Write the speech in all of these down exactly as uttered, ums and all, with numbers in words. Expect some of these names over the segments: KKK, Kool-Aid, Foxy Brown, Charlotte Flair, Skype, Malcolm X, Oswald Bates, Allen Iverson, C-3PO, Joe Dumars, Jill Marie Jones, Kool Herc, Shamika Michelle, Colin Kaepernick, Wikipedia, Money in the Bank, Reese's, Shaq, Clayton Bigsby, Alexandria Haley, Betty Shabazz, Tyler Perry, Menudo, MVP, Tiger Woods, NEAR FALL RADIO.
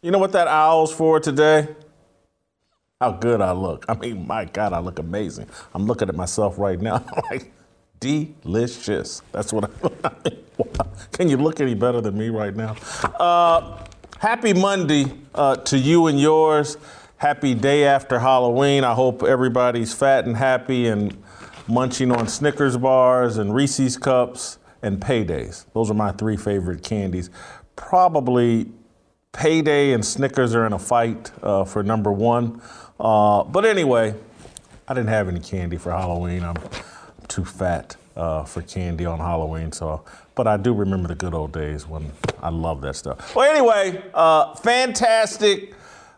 You know what that owl's for today? How good I look. I mean, my God, I look amazing. I'm looking at myself right now. I'm like, delicious. That's what I look. Can you look any better than me right now? Uh, happy Monday uh, to you and yours. Happy day after Halloween. I hope everybody's fat and happy and munching on Snickers bars and Reese's cups and paydays. Those are my three favorite candies. Probably Payday and Snickers are in a fight uh, for number one. Uh, but anyway, I didn't have any candy for Halloween. I'm too fat uh, for candy on Halloween. So, but I do remember the good old days when I loved that stuff. Well, anyway, uh, fantastic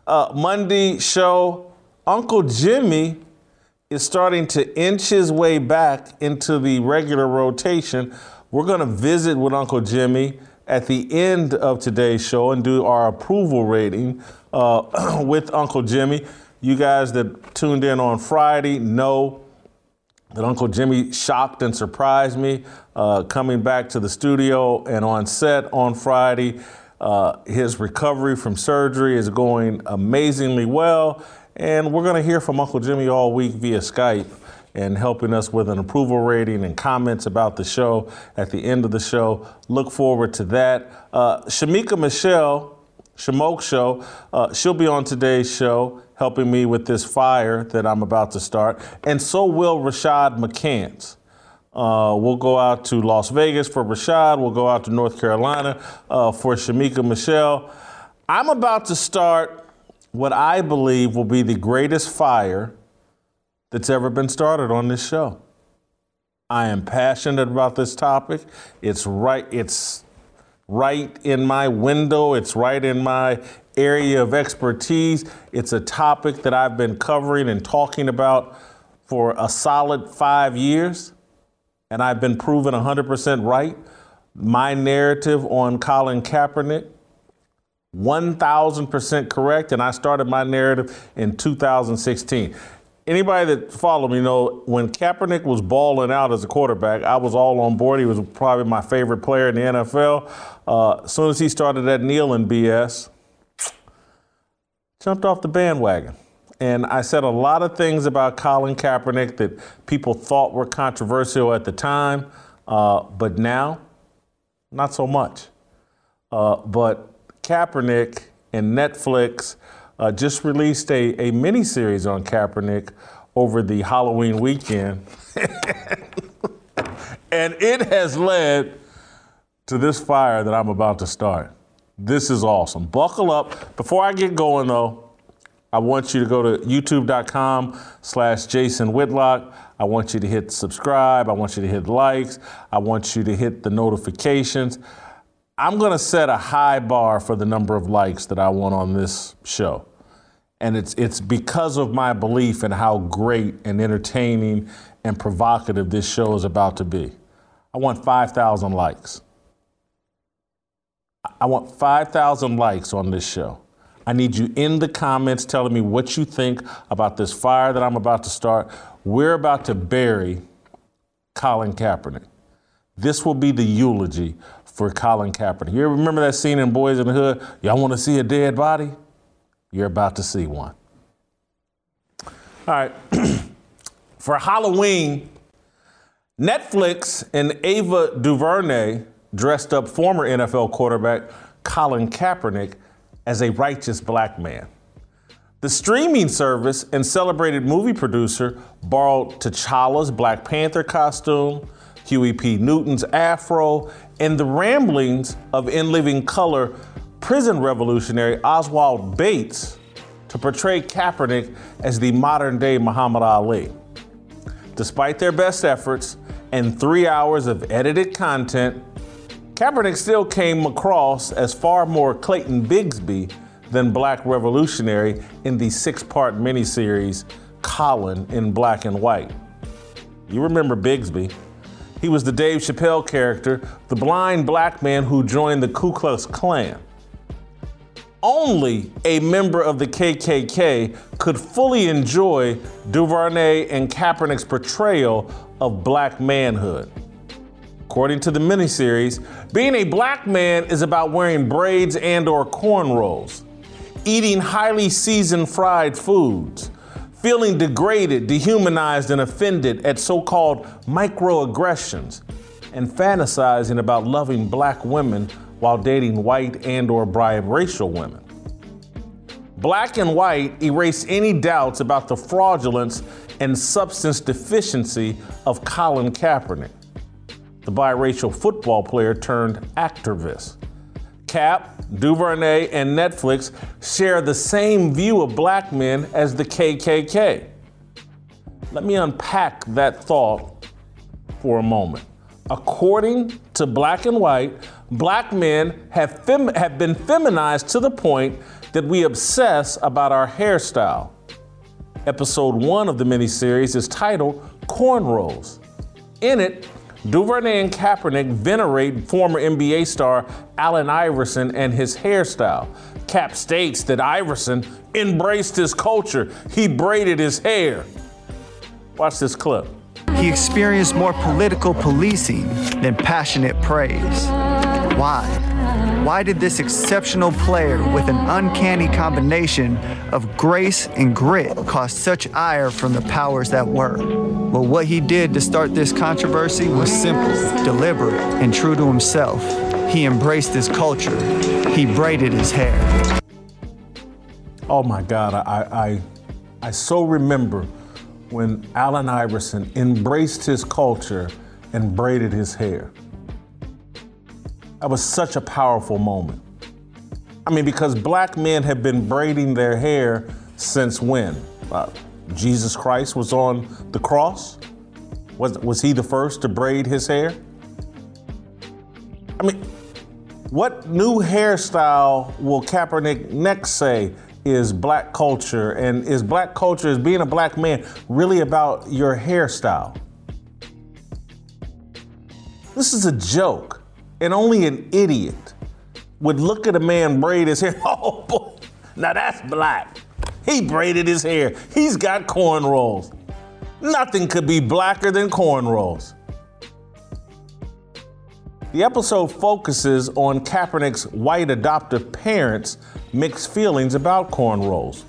uh, Monday show. Uncle Jimmy is starting to inch his way back into the regular rotation. We're going to visit with Uncle Jimmy at the end of today's show and do our approval rating uh, with Uncle Jimmy. You guys that tuned in on Friday know that Uncle Jimmy shocked and surprised me uh, coming back to the studio and on set on Friday. Uh, his recovery from surgery is going amazingly well, and we're gonna hear from Uncle Jimmy all week via Skype and helping us with an approval rating and comments about the show at the end of the show. Look forward to that. Uh, Shamika Michelle, Shamoke Show, uh, she'll be on today's show helping me with this fire that I'm about to start. And so will Rashad McCants. Uh, we'll go out to Las Vegas for Rashad. We'll go out to North Carolina uh, for Shamika Michelle. I'm about to start what I believe will be the greatest fire that's ever been started on this show. I am passionate about this topic. It's right, it's right in my window. It's right in my area of expertise. It's a topic that I've been covering and talking about for a solid five years. And I've been proven one hundred percent right. My narrative on Colin Kaepernick, one thousand percent correct. And I started my narrative in two thousand sixteen. Anybody that followed me know when Kaepernick was balling out as a quarterback, I was all on board. He was probably my favorite player in the N F L. Uh, as soon as he started that kneeling B S, jumped off the bandwagon. And I said a lot of things about Colin Kaepernick that people thought were controversial at the time, uh, but now, not so much. Uh, but Kaepernick and Netflix Uh, just released a, a mini-series on Kaepernick over the Halloween weekend. And it has led to this fire that I'm about to start. This is awesome. Buckle up. Before I get going, though, I want you to go to youtube.com slash Jason Whitlock. I want you to hit subscribe. I want you to hit likes. I want you to hit the notifications. I'm going to set a high bar for the number of likes that I want on this show. And it's it's because of my belief in how great and entertaining and provocative this show is about to be. I want five thousand likes. I want five thousand likes on this show. I need you in the comments telling me what you think about this fire that I'm about to start. We're about to bury Colin Kaepernick. This will be the eulogy for Colin Kaepernick. You remember that scene in Boys in the Hood? Y'all want to see a dead body? You're about to see one. All right. For Halloween, Netflix and Ava DuVernay dressed up former N F L quarterback Colin Kaepernick as a righteous black man. The streaming service and celebrated movie producer borrowed T'Challa's Black Panther costume, Huey P. Newton's afro, and the ramblings of In Living Color prison revolutionary Oswald Bates to portray Kaepernick as the modern-day Muhammad Ali. Despite their best efforts and three hours of edited content, Kaepernick still came across as far more Clayton Bigsby than Black revolutionary in the six-part miniseries Colin in Black and White. You remember Bigsby. He was the Dave Chappelle character, the blind Black man who joined the Ku Klux Klan. Only a member of the K K K could fully enjoy DuVernay and Kaepernick's portrayal of Black manhood. According to the miniseries, being a Black man is about wearing braids and or cornrows, eating highly seasoned fried foods, feeling degraded, dehumanized, and offended at so-called microaggressions, and fantasizing about loving Black women while dating white and or biracial women. Black and White erased any doubts about the fraudulence and substance deficiency of Colin Kaepernick, the biracial football player turned activist. Cap, DuVernay, and Netflix share the same view of Black men as the K K K. Let me unpack that thought for a moment. According to Black and White, Black men have, fem- have been feminized to the point that we obsess about our hairstyle. Episode one of the miniseries is titled Cornrows. In it, DuVernay and Kaepernick venerate former N B A star Allen Iverson and his hairstyle. Cap states that Iverson embraced his culture. He braided his hair. Watch this clip. He experienced more political policing than passionate praise. Why? Why did this exceptional player with an uncanny combination of grace and grit cause such ire from the powers that were? Well, what he did to start this controversy was simple, deliberate, and true to himself. He embraced his culture. He braided his hair. Oh my God, I, I, I so remember when Allen Iverson embraced his culture and braided his hair. That was such a powerful moment. I mean, because Black men have been braiding their hair since when? Uh, Jesus Christ was on the cross? Was, was he the first to braid his hair? I mean, what new hairstyle will Kaepernick next say is Black culture? And is Black culture, is being a Black man really about your hairstyle? This is a joke. And only an idiot would look at a man braid his hair. Oh boy, now that's Black. He braided his hair. He's got cornrows. Nothing could be Blacker than cornrows. The episode focuses on Kaepernick's white adoptive parents' mixed feelings about cornrows.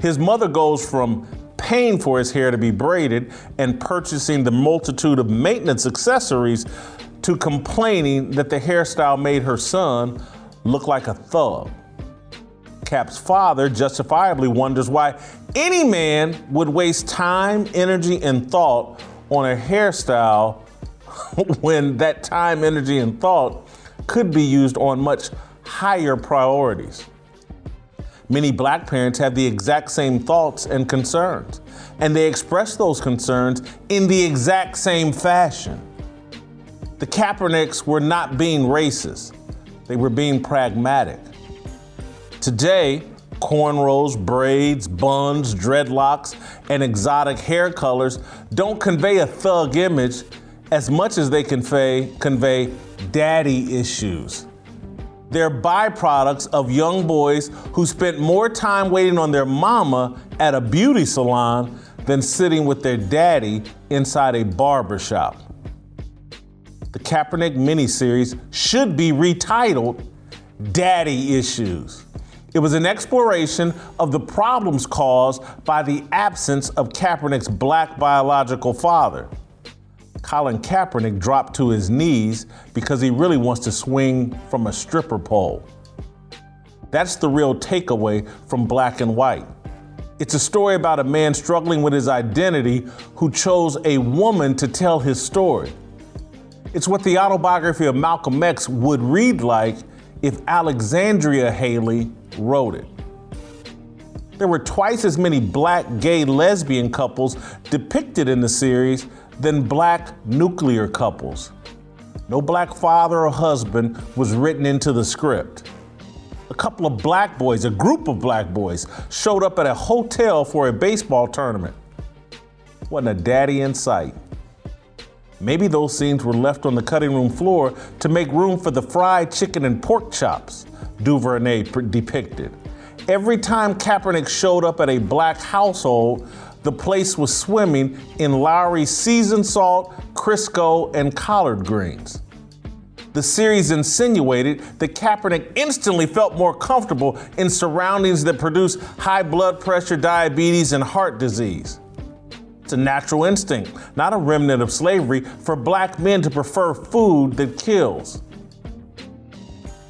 His mother goes from paying for his hair to be braided and purchasing the multitude of maintenance accessories to complaining that the hairstyle made her son look like a thug. Cap's father justifiably wonders why any man would waste time, energy, and thought on a hairstyle when that time, energy, and thought could be used on much higher priorities. Many Black parents have the exact same thoughts and concerns, and they express those concerns in the exact same fashion. The Kaepernicks were not being racist. They were being pragmatic. Today, cornrows, braids, buns, dreadlocks, and exotic hair colors don't convey a thug image as much as they convey, convey daddy issues. They're byproducts of young boys who spent more time waiting on their mama at a beauty salon than sitting with their daddy inside a barbershop. The Kaepernick miniseries should be retitled Daddy Issues. It was an exploration of the problems caused by the absence of Kaepernick's Black biological father. Colin Kaepernick dropped to his knees because he really wants to swing from a stripper pole. That's the real takeaway from Black and White. It's a story about a man struggling with his identity who chose a woman to tell his story. It's what the autobiography of Malcolm X would read like if Alexandria Haley wrote it. There were twice as many black gay lesbian couples depicted in the series than black nuclear couples. No black father or husband was written into the script. A couple of black boys, a group of black boys, showed up at a hotel for a baseball tournament. Wasn't a daddy in sight. Maybe those scenes were left on the cutting room floor to make room for the fried chicken and pork chops DuVernay depicted. Every time Kaepernick showed up at a black household, the place was swimming in Lowry's seasoned salt, Crisco, and collard greens. The series insinuated that Kaepernick instantly felt more comfortable in surroundings that produce high blood pressure, diabetes, and heart disease. It's a natural instinct, not a remnant of slavery, for black men to prefer food that kills.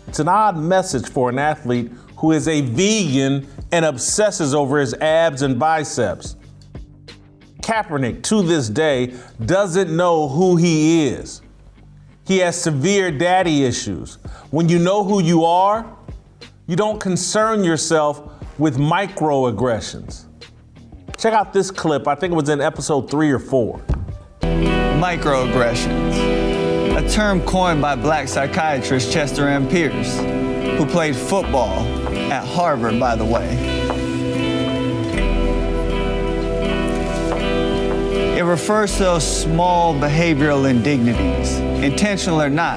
It's an odd message for an athlete who is a vegan and obsesses over his abs and biceps. Kaepernick, to this day, doesn't know who he is. He has severe daddy issues. When you know who you are, you don't concern yourself with microaggressions. Check out this clip. I think it was in episode three or four. Microaggressions, a term coined by black psychiatrist Chester M. Pierce, who played football at Harvard, by the way. It refers to those small behavioral indignities, intentional or not,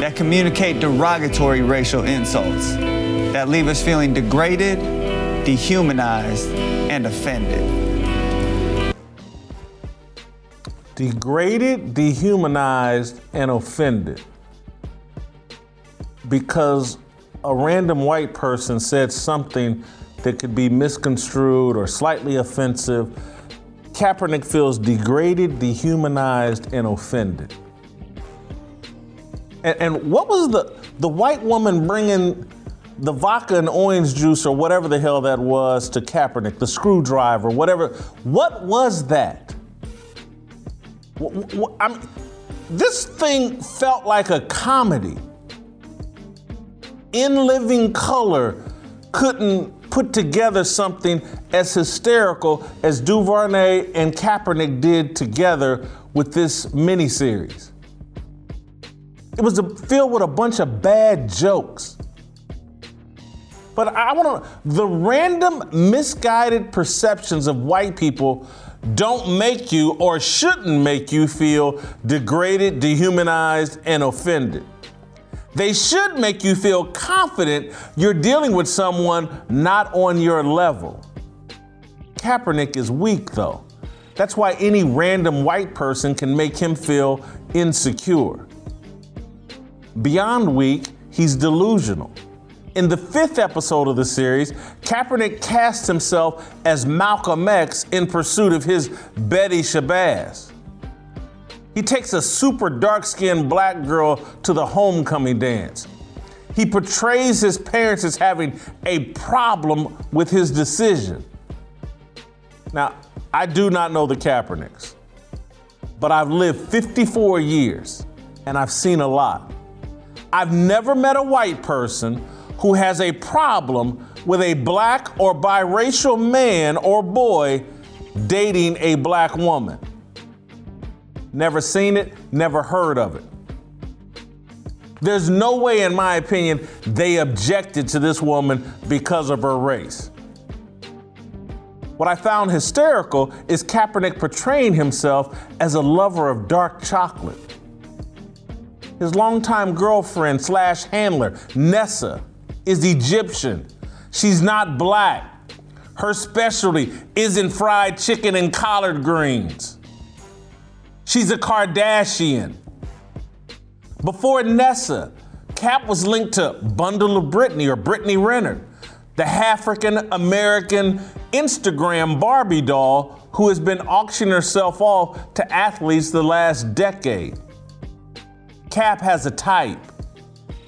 that communicate derogatory racial insults, that leave us feeling degraded, dehumanized, and offended. Degraded, dehumanized, and offended. Because a random white person said something that could be misconstrued or slightly offensive, Kaepernick feels degraded, dehumanized, and offended. And, and what was the, the white woman bringing the vodka and orange juice or whatever the hell that was to Kaepernick, the screwdriver, whatever. What was that? What, what, I mean, this thing felt like a comedy. In Living Color couldn't put together something as hysterical as DuVernay and Kaepernick did together with this miniseries. It was filled with a bunch of bad jokes. But I want to, the random misguided perceptions of white people don't make you or shouldn't make you feel degraded, dehumanized, and offended. They should make you feel confident you're dealing with someone not on your level. Kaepernick is weak, though. That's why any random white person can make him feel insecure. Beyond weak, he's delusional. In the fifth episode of the series, Kaepernick casts himself as Malcolm X in pursuit of his Betty Shabazz. He takes a super dark-skinned black girl to the homecoming dance. He portrays his parents as having a problem with his decision. Now, I do not know the Kaepernicks, but I've lived fifty-four years and I've seen a lot. I've never met a white person who has a problem with a black or biracial man or boy dating a black woman. Never seen it, never heard of it. There's no way, in my opinion, they objected to this woman because of her race. What I found hysterical is Kaepernick portraying himself as a lover of dark chocolate. His longtime girlfriend slash handler, Nessa, is Egyptian. She's not black. Her specialty isn't fried chicken and collard greens. She's a Kardashian. Before Nessa, Cap was linked to Bundle of Britney or Britney Renner, the African-American Instagram Barbie doll who has been auctioning herself off to athletes the last decade. Cap has a type.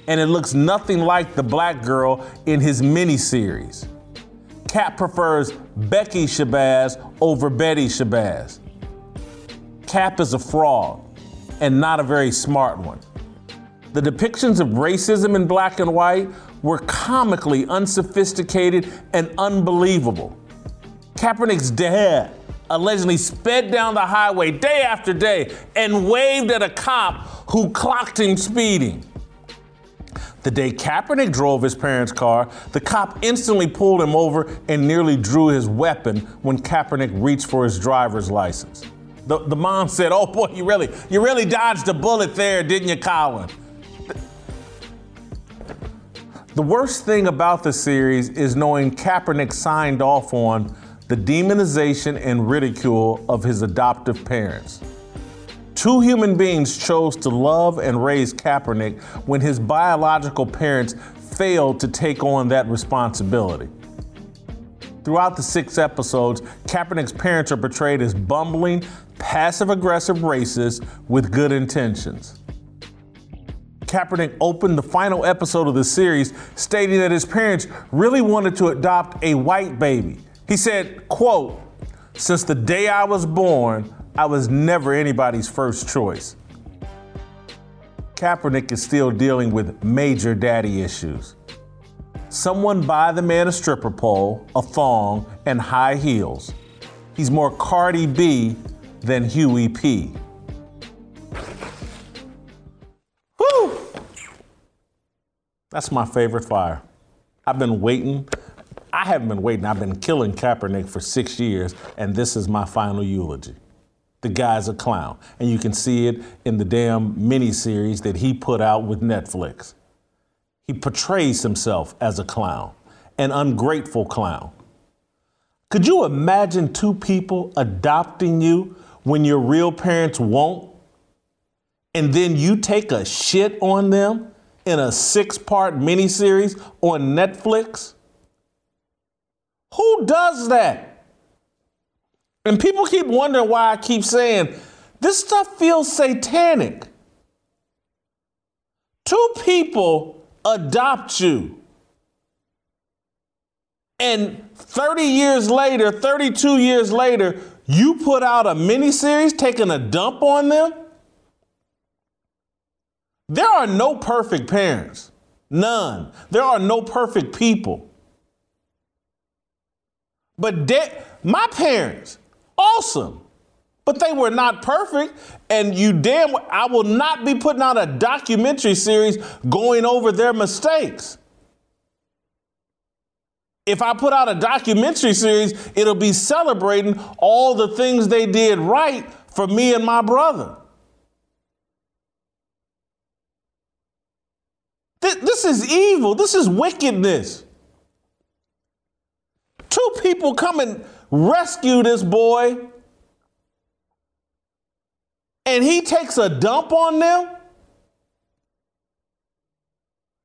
And it looks nothing like the black girl in his miniseries. Cap prefers Becky Shabazz over Betty Shabazz. Cap is a fraud, and not a very smart one. The depictions of racism in black and white were comically unsophisticated and unbelievable. Kaepernick's dad allegedly sped down the highway day after day and waved at a cop who clocked him speeding. The day Kaepernick drove his parents' car, the cop instantly pulled him over and nearly drew his weapon when Kaepernick reached for his driver's license. The, the mom said, "Oh boy, you really, you really dodged a bullet there, didn't you, Colin?" The worst thing about the series is knowing Kaepernick signed off on the demonization and ridicule of his adoptive parents. Two human beings chose to love and raise Kaepernick when his biological parents failed to take on that responsibility. Throughout the six episodes, Kaepernick's parents are portrayed as bumbling, passive-aggressive racists with good intentions. Kaepernick opened the final episode of the series stating that his parents really wanted to adopt a white baby. He said, quote, "Since the day I was born, I was never anybody's first choice." Kaepernick is still dealing with major daddy issues. Someone buy the man a stripper pole, a thong, and high heels. He's more Cardi B than Huey P. Woo! That's my favorite fire. I've been waiting. I haven't been waiting. I've been killing Kaepernick for six years, and this is my final eulogy. The guy's a clown, and you can see it in the damn miniseries that he put out with Netflix. He portrays himself as a clown, an ungrateful clown. Could you imagine two people adopting you when your real parents won't? And then you take a shit on them in a six-part miniseries on Netflix? Who does that? And people keep wondering why I keep saying, this stuff feels satanic. Two people adopt you. And thirty years later, thirty-two years later, you put out a miniseries taking a dump on them? There are no perfect parents. None. There are no perfect people. But de- my parents, awesome, but they were not perfect. And you damn, I will not be putting out a documentary series going over their mistakes. If I put out a documentary series, it'll be celebrating all the things they did right for me and my brother. Th- this is evil. This is wickedness. Two people come and rescue this boy, and he takes a dump on them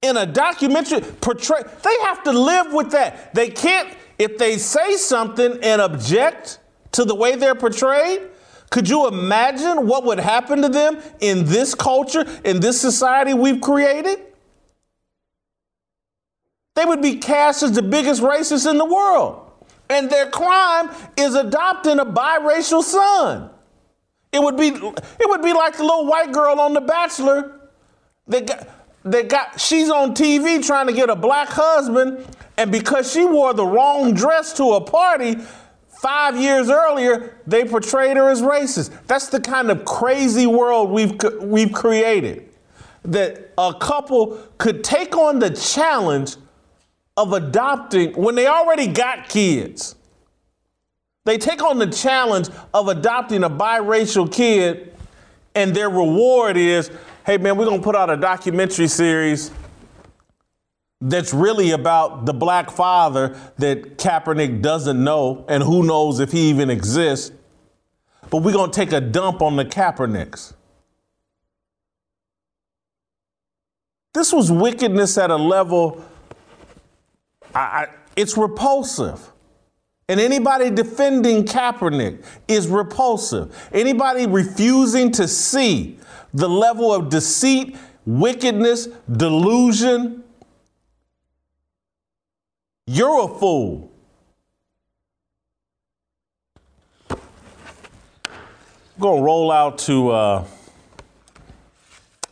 in a documentary portray. They have to live with that. They can't, if they say something and object to the way they're portrayed, could you imagine what would happen to them in this culture, in this society we've created? They would be cast as the biggest racists in the world. And their crime is adopting a biracial son. It would be it would be like the little white girl on The Bachelor. They got, they got, she's on T V trying to get a black husband, and because she wore the wrong dress to a party five years earlier, they portrayed her as racist. That's the kind of crazy world we've we've created, that a couple could take on the challenge of adopting when they already got kids. They take on the challenge of adopting a biracial kid, and their reward is, hey man, we're gonna put out a documentary series that's really about the black father that Kaepernick doesn't know, and who knows if he even exists, but we're gonna take a dump on the Kaepernicks. This was wickedness at a level I, I, it's repulsive. And anybody defending Kaepernick is repulsive. Anybody refusing to see the level of deceit, wickedness, delusion, you're a fool. I'm gonna roll out to uh,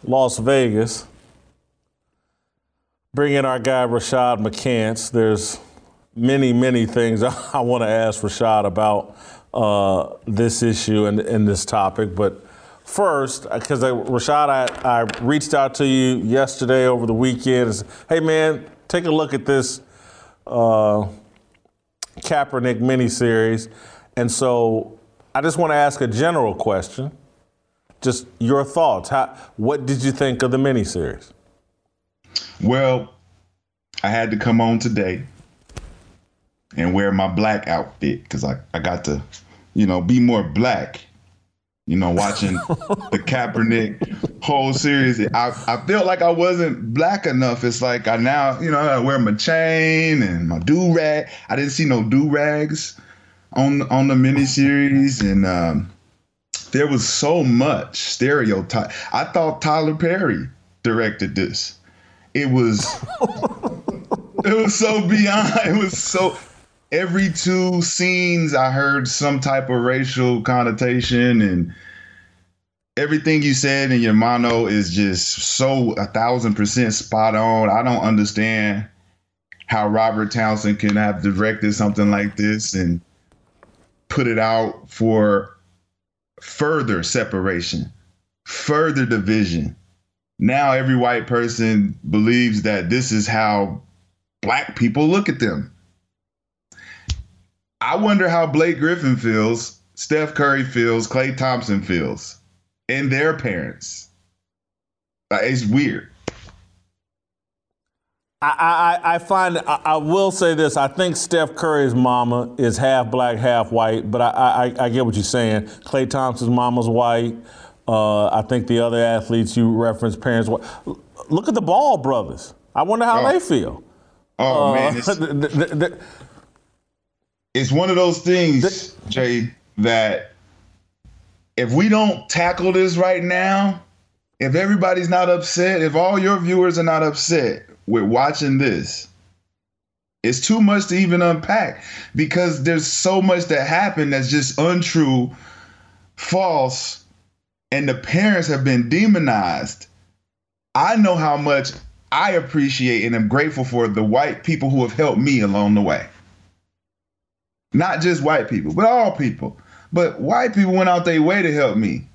Las Vegas. Bring in our guy, Rashad McCants. There's many, many things I want to ask Rashad about uh, this issue and, and this topic. But first, because Rashad, I, I reached out to you yesterday over the weekend. Said, hey, man, take a look at this uh, Kaepernick miniseries. And so I just want to ask a general question. Just your thoughts. How, what did you think of the miniseries? Well, I had to come on today and wear my black outfit because I, I got to, you know, be more black. You know, watching the Kaepernick whole series, I, I felt like I wasn't black enough. It's like I now, you know, I wear my chain and my do-rag. I didn't see no do-rags on, on the miniseries. And um, there was so much stereotype. I thought Tyler Perry directed this. It was, it was so beyond, it was so, every two scenes I heard some type of racial connotation, and everything you said in your mono is just so a thousand percent spot on. I don't understand how Robert Townsend can have directed something like this and put it out for further separation, further division. Now every white person believes that this is how black people look at them. I wonder how Blake Griffin feels, Steph Curry feels, Klay Thompson feels, and their parents. It's weird. I, I, I find, I, I will say this, I think Steph Curry's mama is half black, half white, but I, I, I get what you're saying. Klay Thompson's mama's white. Uh, I think the other athletes you referenced, parents. Look at the Ball brothers. I wonder how oh. they feel. Oh, uh, man. It's, the, the, the, it's one of those things, the, Jay, that if we don't tackle this right now, if everybody's not upset, if all your viewers are not upset with watching this, it's too much to even unpack because there's so much that happened that's just untrue, false, and the parents have been demonized. I know how much I appreciate and am grateful for the white people who have helped me along the way. Not just white people, but all people. But white people went out their way to help me.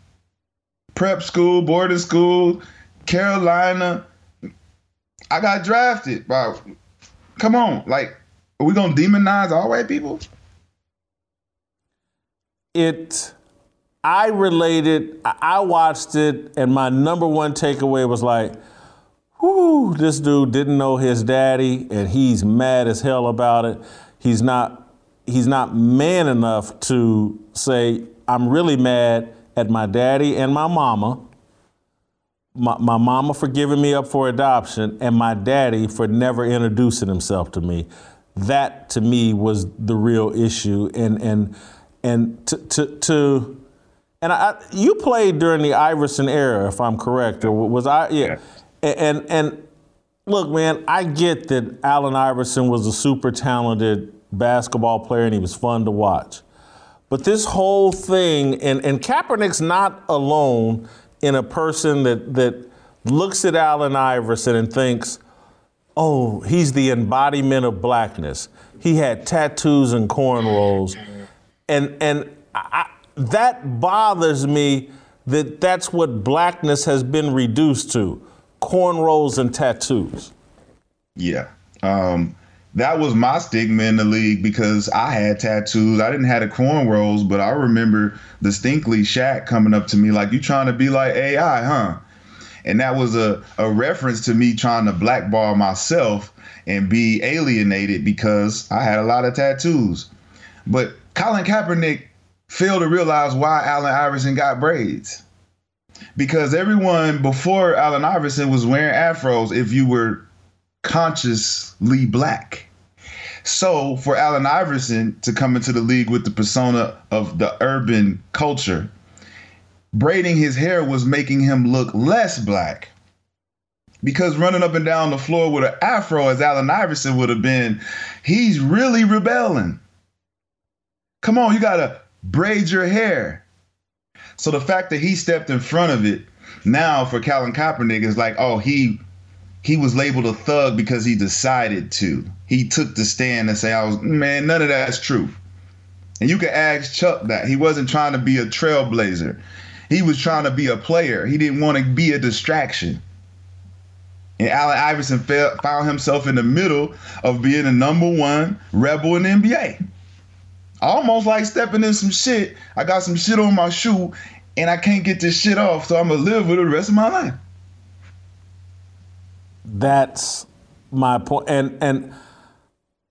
Prep school, boarding school, Carolina. I got drafted. By, come on, like, are we gonna demonize all white people? It... I related, I watched it, and my number one takeaway was like, whoo, this dude didn't know his daddy, and he's mad as hell about it. He's not, he's not man enough to say, I'm really mad at my daddy and my mama, my, my mama for giving me up for adoption, and my daddy for never introducing himself to me. That, to me, was the real issue, and and and to to... to And I, you played during the Iverson era, if I'm correct, or was I? Yeah. yeah. And and look, man, I get that Allen Iverson was a super talented basketball player and he was fun to watch. But this whole thing, and, and Kaepernick's not alone in a person that, that looks at Allen Iverson and thinks, oh, he's the embodiment of blackness. He had tattoos and cornrows. And, and I... That bothers me that that's what blackness has been reduced to, cornrows and tattoos. Yeah, um, that was my stigma in the league because I had tattoos. I didn't have the cornrows, but I remember distinctly Shaq coming up to me like, you trying to be like A I, huh? And that was a, a reference to me trying to blackball myself and be alienated because I had a lot of tattoos. But Colin Kaepernick fail to realize why Allen Iverson got braids. Because everyone before Allen Iverson was wearing afros if you were consciously black. So for Allen Iverson to come into the league with the persona of the urban culture, braiding his hair was making him look less black. Because running up and down the floor with an afro as Allen Iverson would have been, he's really rebelling. Come on, you gotta braid your hair. So the fact that he stepped in front of it Now for Colin Kaepernick, it's like, oh, he he was labeled a thug because he decided to. He took the stand and say, I was, man, none of that's true. And you can ask Chuck that. He wasn't trying to be a trailblazer. He was trying to be a player. He didn't want to be a distraction. And Allen Iverson fell, found himself in the middle of being the number one rebel in the N B A. Almost like stepping in some shit. I got some shit on my shoe and I can't get this shit off, so I'm going to live with it the rest of my life. That's my point. And and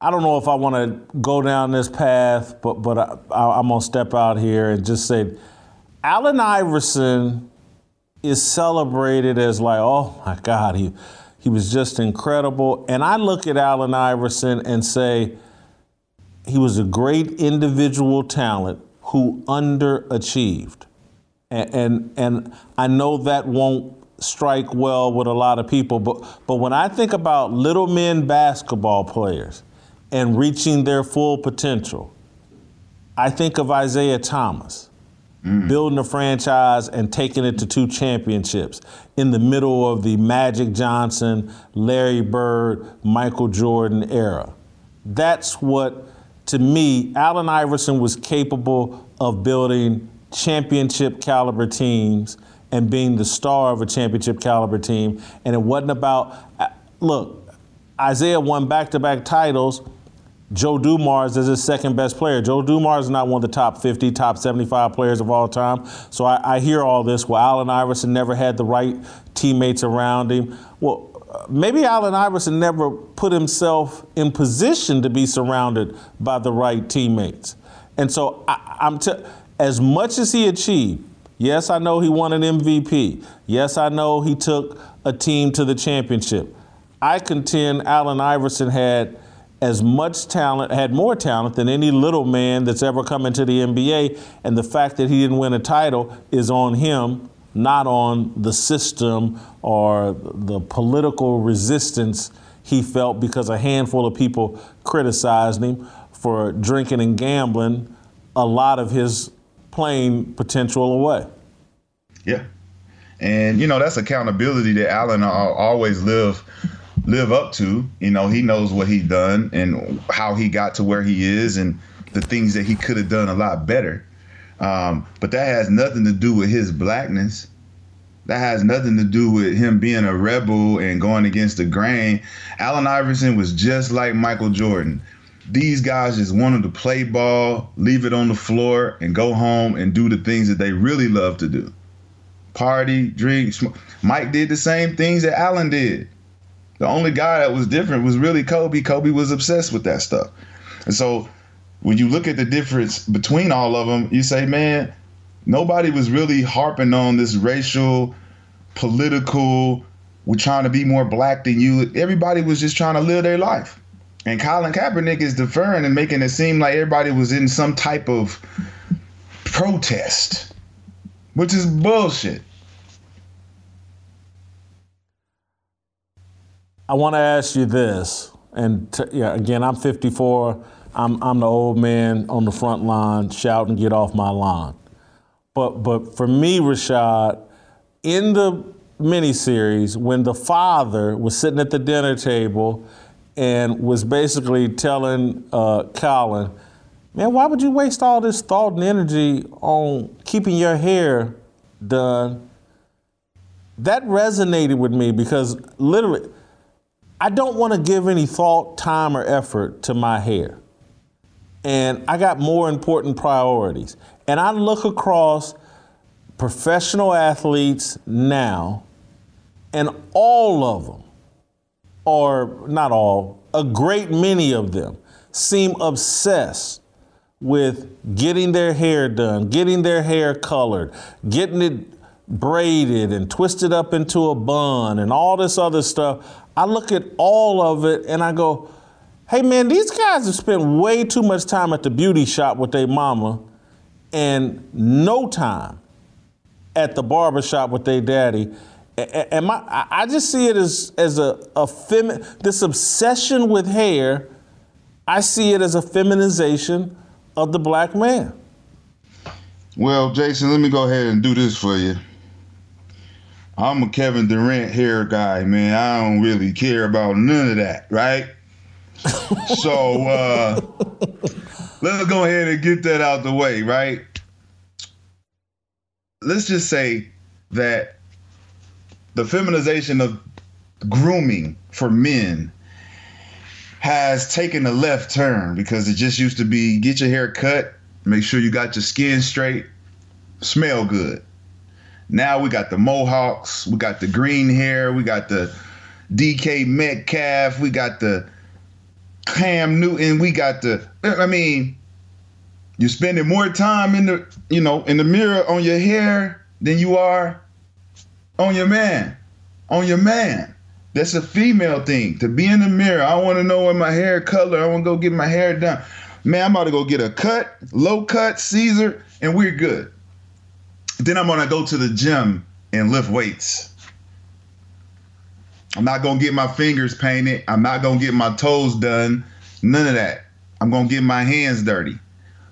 I don't know if I want to go down this path, but, but I, I, I'm going to step out here and just say Allen Iverson is celebrated as like, oh my God, he he was just incredible. And I look at Allen Iverson and say, he was a great individual talent who underachieved. And, and and I know that won't strike well with a lot of people, but but when I think about little men basketball players and reaching their full potential, I think of Isaiah Thomas. Mm. Building a franchise and taking it to two championships in the middle of the Magic Johnson, Larry Bird, Michael Jordan era. That's what, to me, Allen Iverson was capable of building championship caliber teams and being the star of a championship caliber team. And it wasn't about, look, Isaiah won back-to-back titles. Joe Dumars is his second best player. Joe Dumars is not one of the top fifty, top seventy-five players of all time. So I, I hear all this. Well, Allen Iverson never had the right teammates around him. Well, maybe Allen Iverson never put himself in position to be surrounded by the right teammates. And so I, I'm t- as much as he achieved, yes, I know he won an M V P. Yes, I know he took a team to the championship. I contend Allen Iverson had as much talent, had more talent than any little man that's ever come into the N B A. And the fact that he didn't win a title is on him, not on the system or the political resistance he felt because a handful of people criticized him for drinking and gambling a lot of his playing potential away. Yeah. And, you know, that's accountability that Allen always lived live up to. You know, he knows what he done and how he got to where he is and the things that he could have done a lot better. Um, but that has nothing to do with his blackness. That has nothing to do with him being a rebel and going against the grain. Allen Iverson was just like Michael Jordan. These guys just wanted to play ball, leave it on the floor, and go home and do the things that they really love to do. Party, drink, smoke. Mike did the same things that Allen did. The only guy that was different was really Kobe. Kobe was obsessed with that stuff. And so when you look at the difference between all of them, you say, man, nobody was really harping on this racial, political, we're trying to be more black than you. Everybody was just trying to live their life. And Colin Kaepernick is deferring and making it seem like everybody was in some type of protest, which is bullshit. I want to ask you this, and t- yeah, again, I'm fifty-four. I'm I'm the old man on the front line shouting, "Get off my lawn!" But but for me, Rashad, in the miniseries, when the father was sitting at the dinner table and was basically telling uh, Colin, "Man, why would you waste all this thought and energy on keeping your hair done?" That resonated with me because literally, I don't want to give any thought, time, or effort to my hair. And I got more important priorities. And I look across professional athletes now, and all of them, or not all, a great many of them, seem obsessed with getting their hair done, getting their hair colored, getting it braided and twisted up into a bun and all this other stuff. I look at all of it and I go, hey man, these guys have spent way too much time at the beauty shop with their mama and no time at the barbershop with their daddy. And my, I just see it as, as a, a femi- this obsession with hair, I see it as a feminization of the black man. Well, Jason, let me go ahead and do this for you. I'm a Kevin Durant hair guy, man. I don't really care about none of that, right? So uh, let's go ahead and get that out the way, right? Let's just say that the feminization of grooming for men has taken a left turn, because it just used to be get your hair cut, make sure you got your skin straight, smell good. Now we got the mohawks, we got the green hair, we got the D K Metcalf, we got the Cam Newton, we got the, I mean, you're spending more time in the, you know, in the mirror on your hair than you are on your man, on your man. That's a female thing, to be in the mirror. I want to know what my hair color. I want to go get my hair done. Man, I'm about to go get a cut, low cut, Caesar, and we're good. Then I'm going to go to the gym and lift weights. I'm not going to get my fingers painted. I'm not going to get my toes done. None of that. I'm going to get my hands dirty.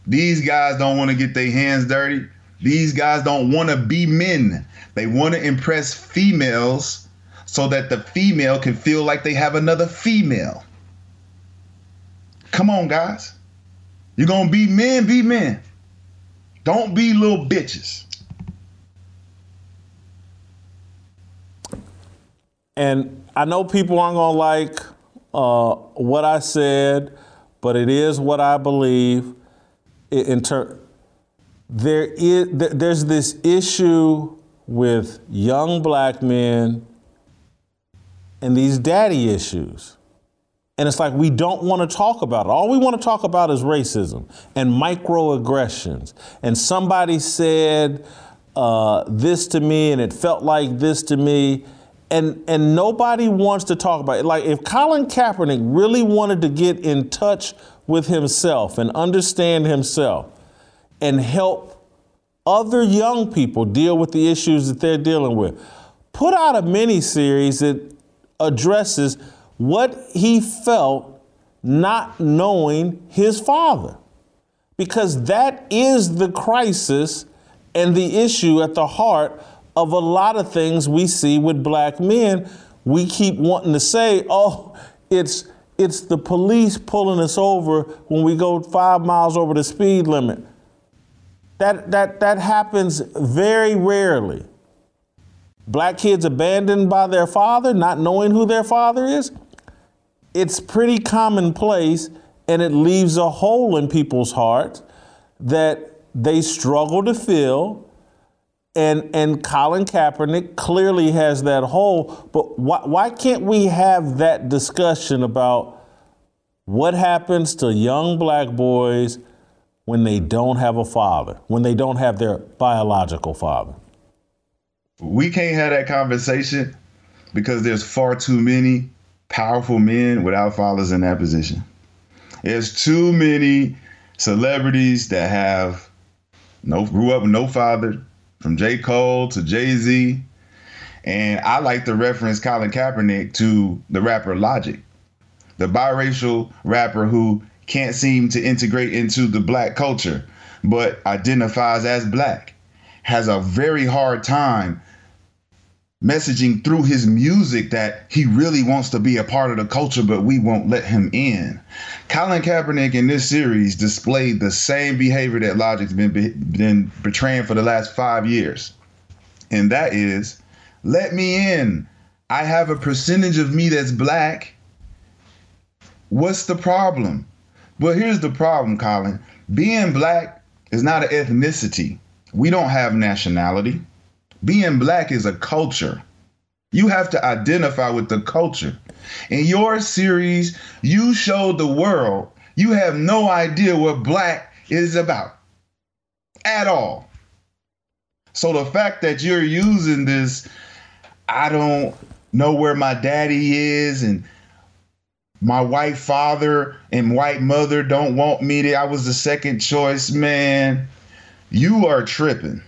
These guys don't want to get their hands dirty. These guys don't want to be men. They want to impress females, so that the female can feel like they have another female. Come on, guys. You're gonna be men, be men. Don't be little bitches. And I know people aren't gonna like uh, what I said, but it is what I believe. In ter- there is, there's this issue with young black men and these daddy issues. And it's like, we don't want to talk about it. All we want to talk about is racism and microaggressions. And somebody said uh, this to me, and it felt like this to me. And and nobody wants to talk about it. Like, if Colin Kaepernick really wanted to get in touch with himself and understand himself and help other young people deal with the issues that they're dealing with, put out a miniseries that addresses what he felt not knowing his father, because that is the crisis and the issue at the heart of a lot of things we see with black men. We keep wanting to say, oh, it's it's the police pulling us over when we go five miles over the speed limit. That that that happens very rarely. Black kids abandoned by their father, not knowing who their father is, it's pretty commonplace, and it leaves a hole in people's hearts that they struggle to fill. And and Colin Kaepernick clearly has that hole. But why, why can't we have that discussion about what happens to young black boys when they don't have a father, when they don't have their biological father? We can't have that conversation because there's far too many powerful men without fathers in that position. There's too many celebrities that have no grew up with no father, from J. Cole to Jay-Z. And I like to reference Colin Kaepernick to the rapper Logic, the biracial rapper who can't seem to integrate into the black culture, but identifies as black, has a very hard time messaging through his music that he really wants to be a part of the culture, but we won't let him in. Colin Kaepernick in this series displayed the same behavior that Logic's been, be- been portraying for the last five years. And that is, let me in. I have a percentage of me that's black. What's the problem? Well, here's the problem, Colin. Being black is not an ethnicity. We don't have nationality. Being black is a culture. You have to identify with the culture. In your series, you showed the world you have no idea what black is about at all. So the fact that you're using this, I don't know where my daddy is, and my white father and white mother don't want me to, I was the second choice, man, you are tripping.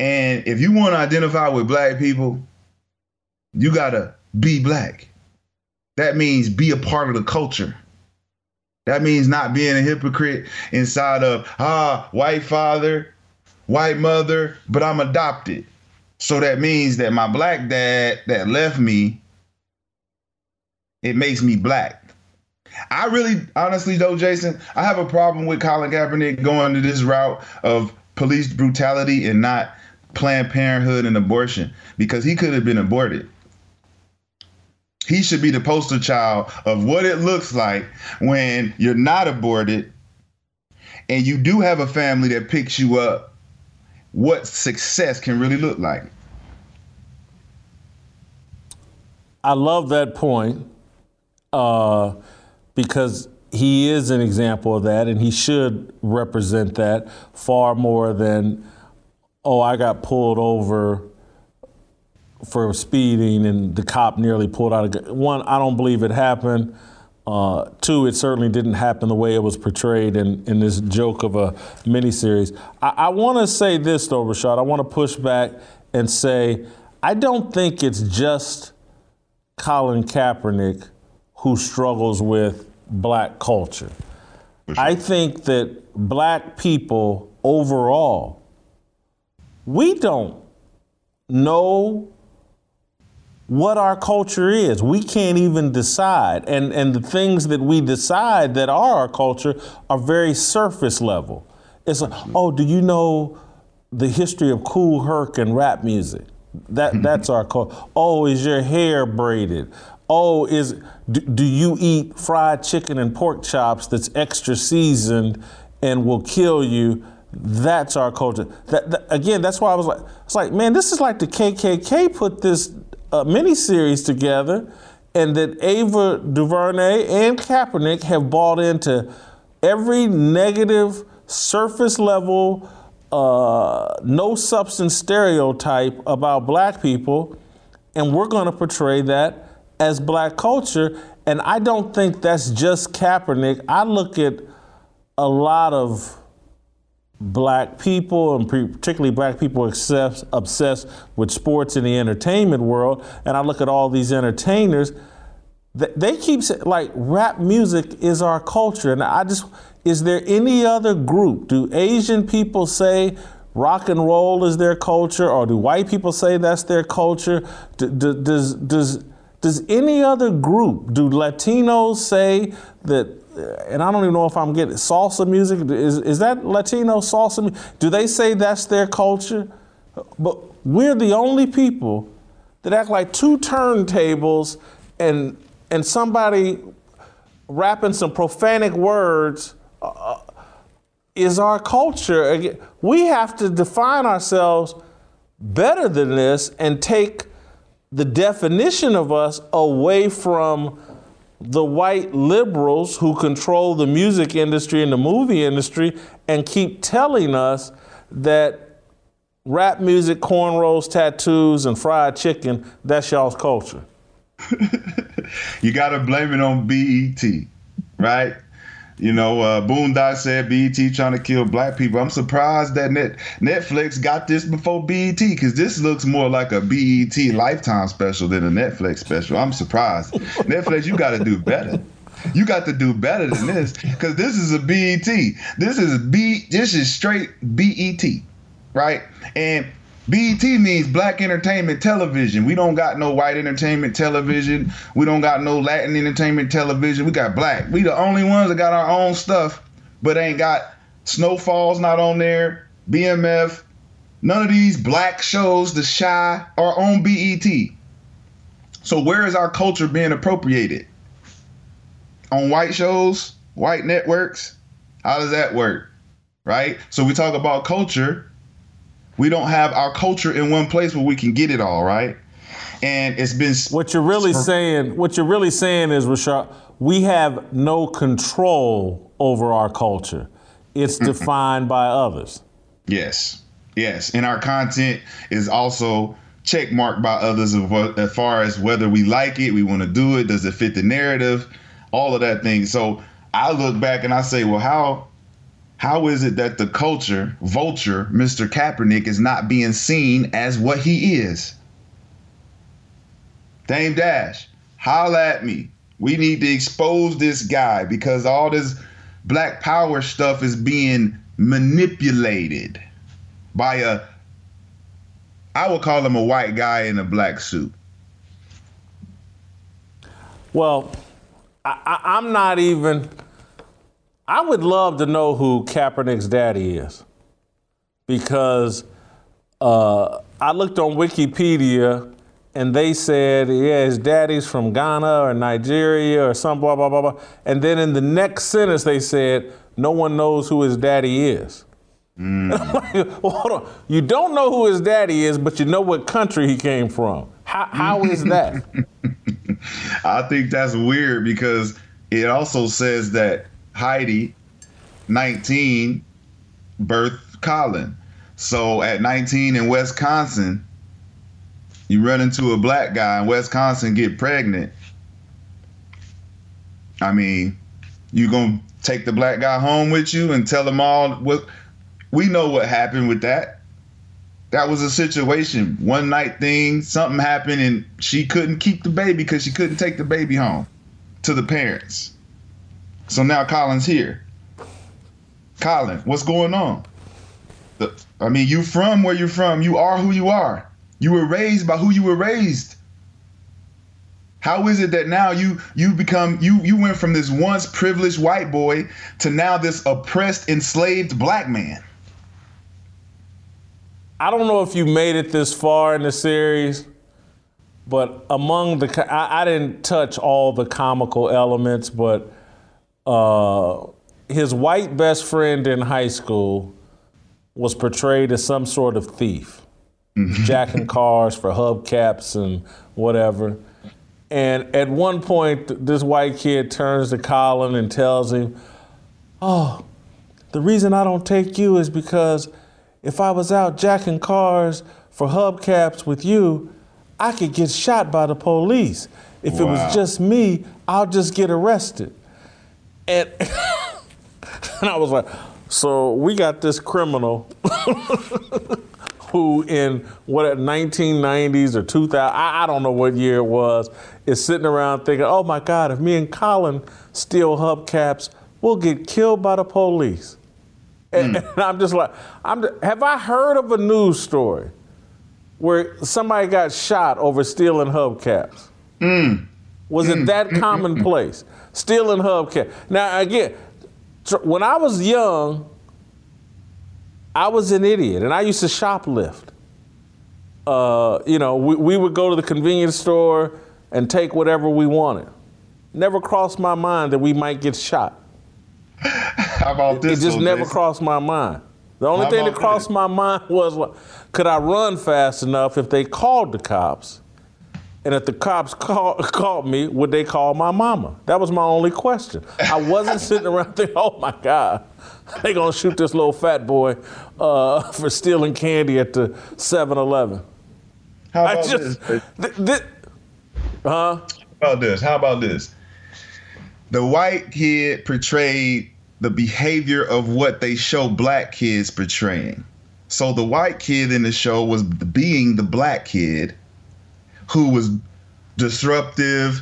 And if you want to identify with black people, you got to be black. That means be a part of the culture. That means not being a hypocrite inside of, ah, white father, white mother, but I'm adopted. So that means that my black dad that left me, it makes me black. I really, honestly though, Jason, I have a problem with Colin Kaepernick going to this route of police brutality and not Planned Parenthood and abortion, because he could have been aborted. He should be the poster child of what it looks like when you're not aborted and you do have a family that picks you up, what success can really look like. I love that point, uh, because he is an example of that, and he should represent that far more than, oh, I got pulled over for speeding and the cop nearly pulled out a gun. One, I don't believe it happened. Uh, two, it certainly didn't happen the way it was portrayed in, in this joke of a miniseries. I, I want to say this, though, Rashad. I want to push back and say I don't think it's just Colin Kaepernick who struggles with black culture. Sure. I think that black people overall, we don't know what our culture is. We can't even decide. And and the things that we decide that are our culture are very surface level. It's like, oh, do you know the history of Kool Herc and rap music? That That's our culture. Oh, is your hair braided? Oh, is do, do you eat fried chicken and pork chops that's extra seasoned and will kill you? That's our culture. That, that, again, that's why I was like, it's like, man, this is like the K K K put this uh, miniseries together, and that Ava DuVernay and Kaepernick have bought into every negative, surface level, uh, no substance stereotype about black people, and we're going to portray that as black culture. And I don't think that's just Kaepernick. I look at a lot of black people, and particularly black people obsessed, obsessed with sports in the entertainment world, and I look at all these entertainers, they keep saying, like, rap music is our culture. And I just, is there any other group? Do Asian people say rock and roll is their culture, or do white people say that's their culture? D- d- does does does any other group, do Latinos say that? And I don't even know if I'm getting salsa music. Is is that Latino salsa? Do they say that's their culture? But we're the only people that act like two turntables and and somebody rapping some profanic words uh, is our culture. We have to define ourselves better than this and take the definition of us away from the white liberals who control the music industry and the movie industry and keep telling us that rap music, cornrows, tattoos, and fried chicken, that's y'all's culture. You got to blame it on B E T, right? You know, uh, Boondock said B E T trying to kill black people. I'm surprised that Net- Netflix got this before B E T, because this looks more like a B E T Lifetime special than a Netflix special. I'm surprised. Netflix, you got to do better. You got to do better than this, because this is a B E T. This is B. This is straight B E T, right? And B E T means black entertainment television. We don't got no white entertainment television. We don't got no Latin entertainment television. We got black. We the only ones that got our own stuff, but ain't got Snowfall's not on there, B M F, none of these black shows, The Chi, are on B E T. So where is our culture being appropriated? On white shows, white networks? How does that work, right? So we talk about culture. We don't have our culture in one place where we can get it all, right? And it's been... What you're really sp- saying, what you're really saying is, Rashad, we have no control over our culture. It's defined by others. Yes, yes. And our content is also checkmarked by others of what, as far as whether we like it, we want to do it, does it fit the narrative, all of that thing. So I look back and I say, well, how... How is it that the culture vulture, Mister Kaepernick, is not being seen as what he is? Dame Dash, holla at me. We need to expose this guy, because all this black power stuff is being manipulated by a I would call him a white guy in a black suit. Well, I, I, I'm not even... I would love to know who Kaepernick's daddy is, because uh, I looked on Wikipedia and they said, yeah, his daddy's from Ghana or Nigeria or some blah, blah, blah, blah. And then in the next sentence they said, no one knows who his daddy is. Mm. And I'm like, well, hold on. You don't know who his daddy is, but you know what country he came from. How, how is that? I think that's weird, because it also says that Heidi, nineteen, birthed Colin. So at nineteen in Wisconsin, you run into a black guy in Wisconsin, get pregnant. I mean, you gonna take the black guy home with you and tell them all what? We know what happened with that. That was a situation, one night thing, something happened, and she couldn't keep the baby because she couldn't take the baby home to the parents. So now Colin's here. Colin, what's going on? The, I mean, you from where you're from. You are who you are. You were raised by who you were raised. How is it that now you you become, you you went from this once privileged white boy to now this oppressed, enslaved black man? I don't know if you made it this far in the series, but among the, I, I didn't touch all the comical elements, but Uh, his white best friend in high school was portrayed as some sort of thief, jacking cars for hubcaps and whatever. And at one point, this white kid turns to Colin and tells him, oh, the reason I don't take you is because if I was out jacking cars for hubcaps with you, I could get shot by the police. If wow. it was just me, I'll just get arrested. And, and I was like, so we got this criminal who in what, nineteen nineties or two thousand, I, I don't know what year it was, is sitting around thinking, oh my God, if me and Colin steal hubcaps, we'll get killed by the police. And, mm. and I'm just like, I'm, have I heard of a news story where somebody got shot over stealing hubcaps? Mm. Was it that commonplace? Stealing hubcaps. Now, again, when I was young, I was an idiot, and I used to shoplift. Uh, you know, we, we would go to the convenience store and take whatever we wanted. Never crossed my mind that we might get shot. How about this? It just never this? crossed my mind. The only How thing that crossed this? my mind was, like, could I run fast enough if they called the cops? And if the cops call, called me, would they call my mama? That was my only question. I wasn't sitting around thinking, oh my God, they gonna shoot this little fat boy uh, for stealing candy at the seven eleven. How about I just, this? Th- th- huh? How about this? How about this? The white kid portrayed the behavior of what they show black kids portraying. So the white kid in the show was being the black kid who was disruptive,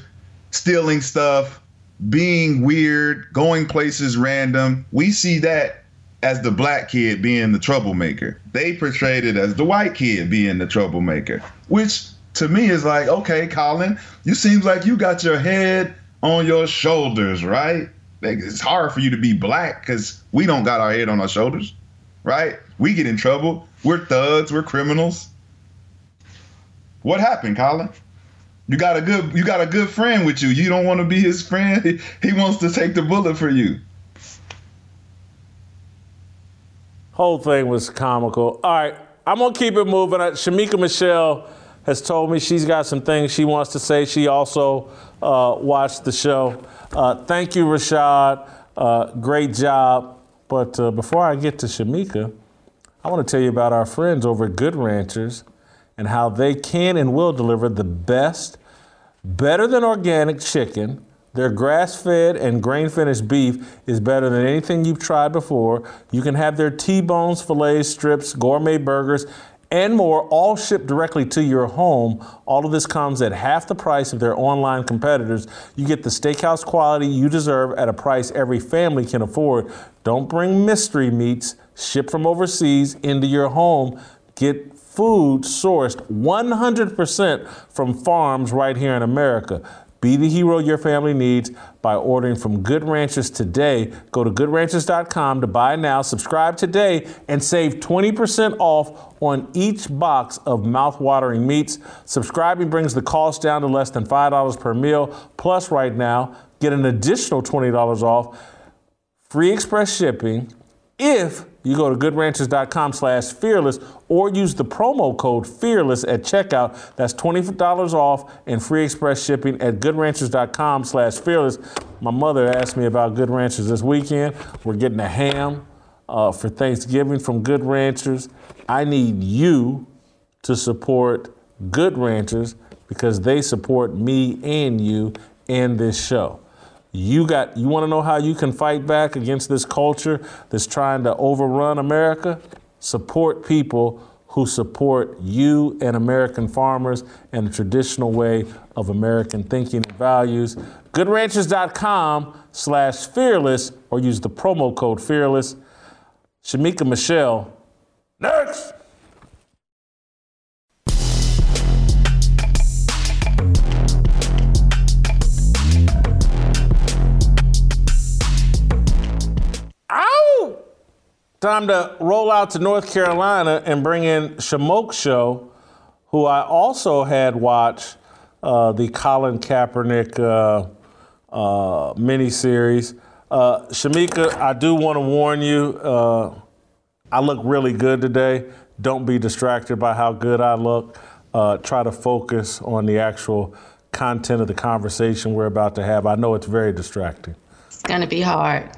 stealing stuff, being weird, going places random. We see that as the black kid being the troublemaker. They portrayed it as the white kid being the troublemaker, which to me is like, okay, Colin, you seems like you got your head on your shoulders, right? Like, it's hard for you to be black because we don't got our head on our shoulders, right? We get in trouble. We're thugs. We're criminals. What happened, Colin? You got a good you got a good friend with you. You don't want to be his friend. He, he wants to take the bullet for you. Whole thing was comical. All right, I'm going to keep it moving. Shamika Michelle has told me she's got some things she wants to say. She also uh, watched the show. Uh, thank you, Rashad. Uh, great job. But uh, before I get to Shamika, I want to tell you about our friends over at Good Ranchers and how they can and will deliver the best, better than organic chicken. Their grass-fed and grain-finished beef is better than anything you've tried before. You can have their T-bones, fillets, strips, gourmet burgers, and more, all shipped directly to your home. All of this comes at half the price of their online competitors. You get the steakhouse quality you deserve at a price every family can afford. Don't bring mystery meats shipped from overseas into your home. Get food sourced one hundred percent from farms right here in America. Be the hero your family needs by ordering from Good Ranchers today. Go to good ranchers dot com to buy now, subscribe today, and save twenty percent off on each box of mouthwatering meats. Subscribing brings the cost down to less than five dollars per meal. Plus, right now, get an additional twenty dollars off, free express shipping, if you go to good ranchers dot com slash fearless or use the promo code fearless at checkout. That's twenty dollars off and free express shipping at good ranchers dot com slash fearless. My mother asked me about Good Ranchers this weekend. We're getting a ham uh, for Thanksgiving from Good Ranchers. I need you to support Good Ranchers because they support me and you and this show. You got. You want to know how you can fight back against this culture that's trying to overrun America? Support people who support you and American farmers and the traditional way of American thinking and values. good ranchers dot com slash fearless or use the promo code fearless. Shamika Michelle, next. Time to roll out to North Carolina and bring in Shamoke Show, who I also had watch uh, the Colin Kaepernick uh, uh, miniseries. Uh, Shamika, I do want to warn you, uh, I look really good today. Don't be distracted by how good I look. Uh, try to focus on the actual content of the conversation we're about to have. I know it's very distracting. It's going to be hard.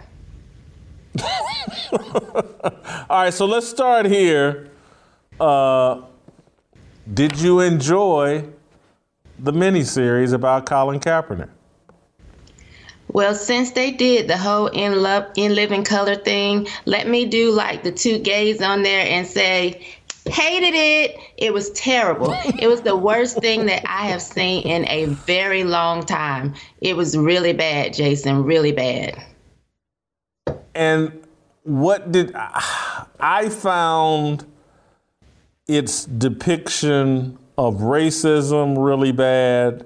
All right, so let's start here. Uh, did you enjoy the miniseries about Colin Kaepernick? Well, since they did the whole in love, in living color thing, let me do like the two gays on there and say, hated it. It was terrible. It was the worst thing that I have seen in a very long time. It was really bad, Jason, really bad. And what did I, I found its depiction of racism really bad,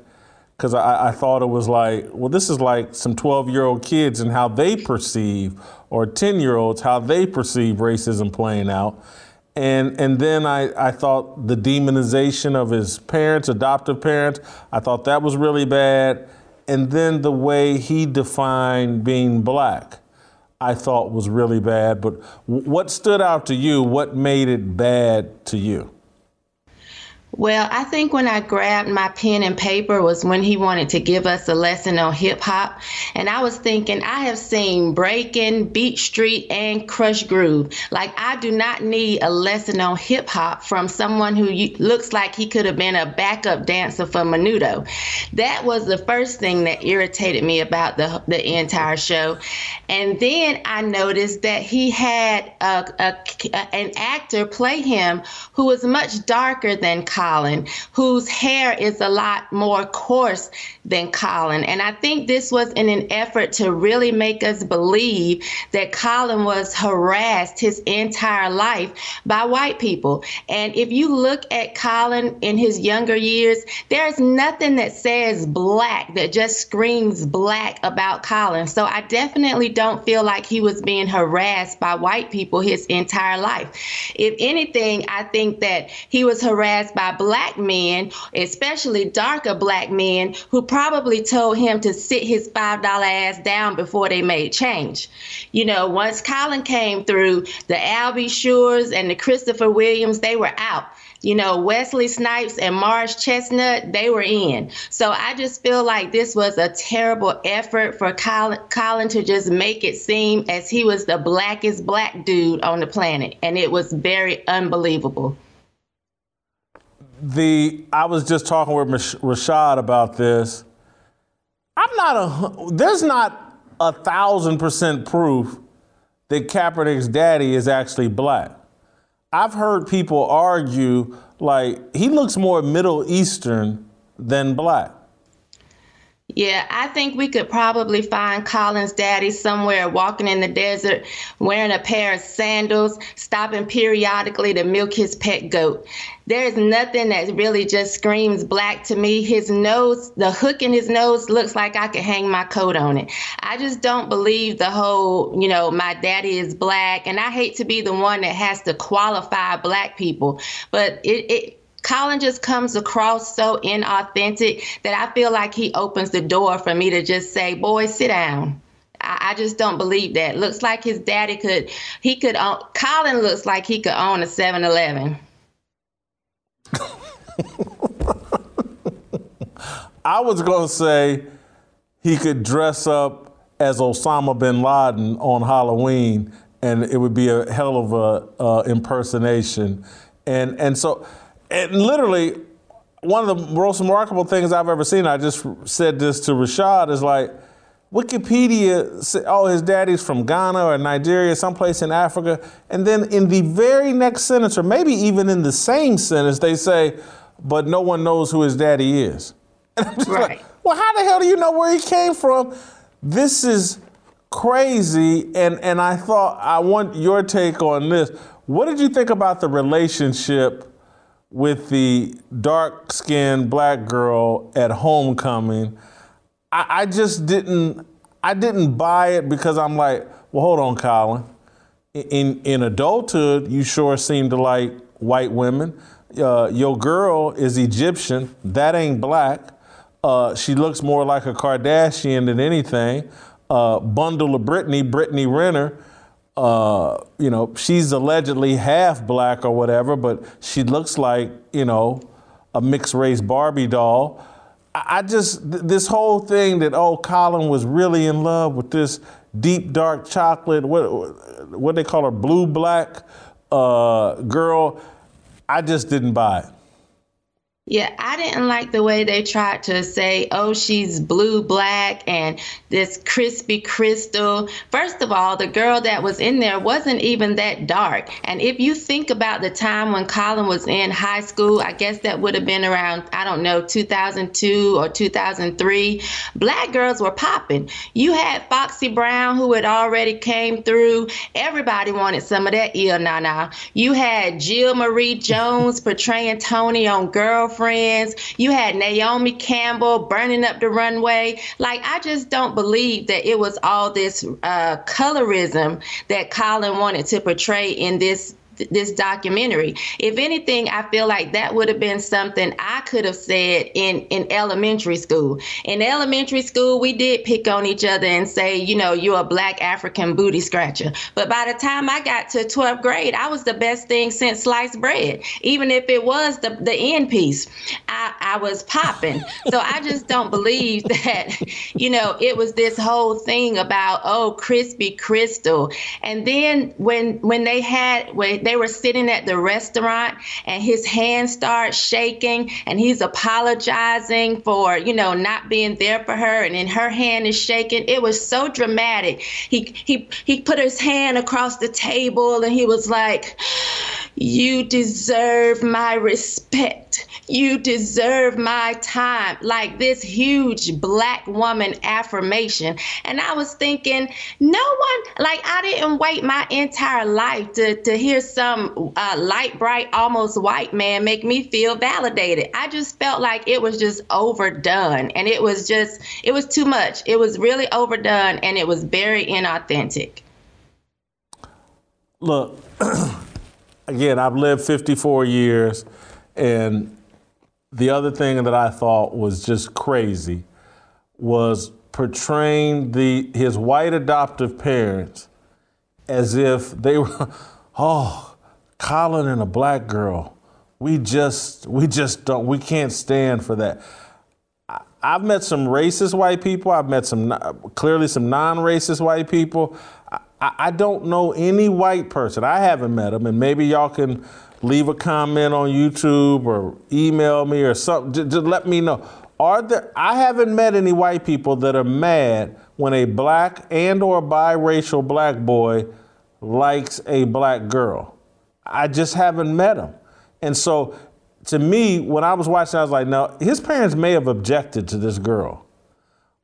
because I, I thought it was like, well, this is like some twelve-year-old kids and how they perceive, or ten-year-olds, how they perceive racism playing out. And and then I, I thought the demonization of his parents, adoptive parents, I thought that was really bad. And then the way he defined being black, I thought was really bad. But what stood out to you? What made it bad to you? Well, I think when I grabbed my pen and paper was when he wanted to give us a lesson on hip hop. And I was thinking, I have seen Breakin', Beat Street, and Crush Groove. Like, I do not need a lesson on hip hop from someone who looks like he could have been a backup dancer for Menudo. That was the first thing that irritated me about the, the entire show. And then I noticed that he had a, a, an actor play him who was much darker than Colin. Colin, whose hair is a lot more coarse than Colin. And I think this was in an effort to really make us believe that Colin was harassed his entire life by white people. And if you look at Colin in his younger years, there's nothing that says black, that just screams black about Colin. So I definitely don't feel like he was being harassed by white people his entire life. If anything, I think that he was harassed by black men, especially darker black men, who probably told him to sit his five dollar ass down before they made change. You know, once Colin came through, the Albie Shures and the Christopher Williams, they were out. You know, Wesley Snipes and Morris Chestnut, they were in. So I just feel like this was a terrible effort for Colin, Colin to just make it seem as he was the blackest black dude on the planet. And it was very unbelievable. The I was just talking with Rashad about this. I'm not a there's not a thousand percent proof that Kaepernick's daddy is actually black. I've heard people argue like he looks more Middle Eastern than black. Yeah, I think we could probably find Colin's daddy somewhere walking in the desert, wearing a pair of sandals, stopping periodically to milk his pet goat. There's nothing that really just screams black to me. His nose, the hook in his nose looks like I could hang my coat on it. I just don't believe the whole, you know, my daddy is black. And I hate to be the one that has to qualify black people, but it, it Colin just comes across so inauthentic that I feel like he opens the door for me to just say, boy, sit down. I, I just don't believe that. Looks like his daddy could, he could, own, Colin looks like he could own a seven eleven. I was going to say he could dress up as Osama bin Laden on Halloween and it would be a hell of a uh, impersonation. And, and so... And literally, one of the most remarkable things I've ever seen, I just said this to Rashad, is like, Wikipedia, oh, his daddy's from Ghana or Nigeria, someplace in Africa. And then in the very next sentence, or maybe even in the same sentence, they say, but no one knows who his daddy is. And I'm just right. like, well, how the hell do you know where he came from? This is crazy. And, and I thought, I want your take on this. What did you think about the relationship with the dark-skinned black girl at homecoming? I, I just didn't, I didn't buy it because I'm like, well, hold on, Colin. In in adulthood, you sure seem to like white women. Uh, your girl is Egyptian. That ain't black. Uh, she looks more like a Kardashian than anything. Uh, bundle of Britney, Britney Renner. Uh, you know, she's allegedly half black or whatever, but she looks like, you know, a mixed race Barbie doll. I, I just, th- this whole thing that, oh, Colin was really in love with this deep, dark chocolate, what what they call her, blue black uh, girl. I just didn't buy it. Yeah, I didn't like the way they tried to say, oh, she's blue, black, and this crispy crystal. First of all, the girl that was in there wasn't even that dark. And if you think about the time when Colin was in high school, I guess that would have been around, I don't know, two thousand two or two thousand three, black girls were popping. You had Foxy Brown, who had already came through. Everybody wanted some of that ill nana. You had Jill Marie Jones portraying Tony on Girlfriend. Friends. You had Naomi Campbell burning up the runway. Like, I just don't believe that it was all this uh, colorism that Colin wanted to portray in this this documentary. If anything, I feel like that would have been something I could have said in, in elementary school. In elementary school, we did pick on each other and say, you know, you're a black African booty scratcher. But by the time I got to twelfth grade, I was the best thing since sliced bread, even if it was the, the end piece. I, I was popping. So I just don't believe that, you know, it was this whole thing about, oh, crispy crystal. And then when when they had, when they were sitting at the restaurant and his hand starts shaking and he's apologizing for, you know, not being there for her. And then her hand is shaking. It was so dramatic. He he he put his hand across the table and he was like, you deserve my respect. You deserve my time. Like this huge black woman affirmation. And I was thinking, no one, like I didn't wait my entire life to, to hear some uh, light, bright, almost white man make me feel validated. I just felt like it was just overdone. And it was just, it was too much. It was really overdone and it was very inauthentic. Look. Again, I've lived fifty-four years, and the other thing that I thought was just crazy was portraying the his white adoptive parents as if they were, oh, Colin and a black girl. We just, we just don't, we can't stand for that. I, I've met some racist white people. I've met some, clearly some non-racist white people. I, I don't know any white person. I haven't met them, and maybe y'all can leave a comment on YouTube or email me or something. Just, just let me know. Are there? I haven't met any white people that are mad when a black and or biracial black boy likes a black girl. I just haven't met them. And so, to me, when I was watching, I was like, "No, his parents may have objected to this girl."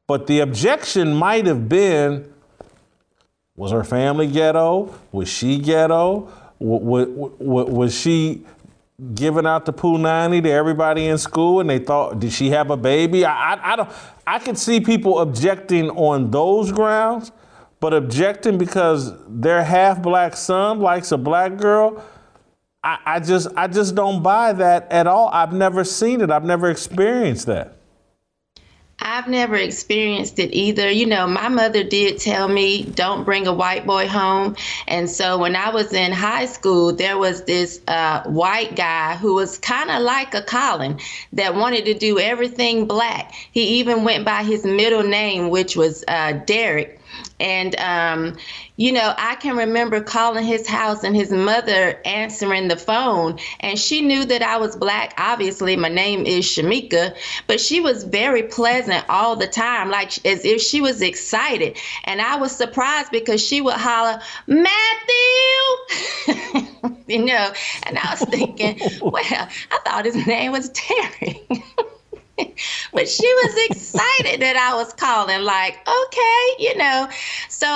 But the objection might have been, was her family ghetto? Was she ghetto? Was, was, was she giving out the punani to everybody in school? And they thought, did she have a baby? I, I, I don't. I could see people objecting on those grounds, but objecting because their half-black son likes a black girl, I, I just, I just don't buy that at all. I've never seen it. I've never experienced that. I've never experienced it either. You know, my mother did tell me, don't bring a white boy home. And so when I was in high school, there was this uh, white guy who was kind of like a Colin that wanted to do everything black. He even went by his middle name, which was uh, Derek. And, um, you know, I can remember calling his house and his mother answering the phone. And she knew that I was black. Obviously, my name is Shamika, but she was very pleasant all the time, like as if she was excited. And I was surprised because she would holler, Matthew, you know, and I was thinking, well, I thought his name was Terry. But she was excited that I was calling, like, okay, you know. So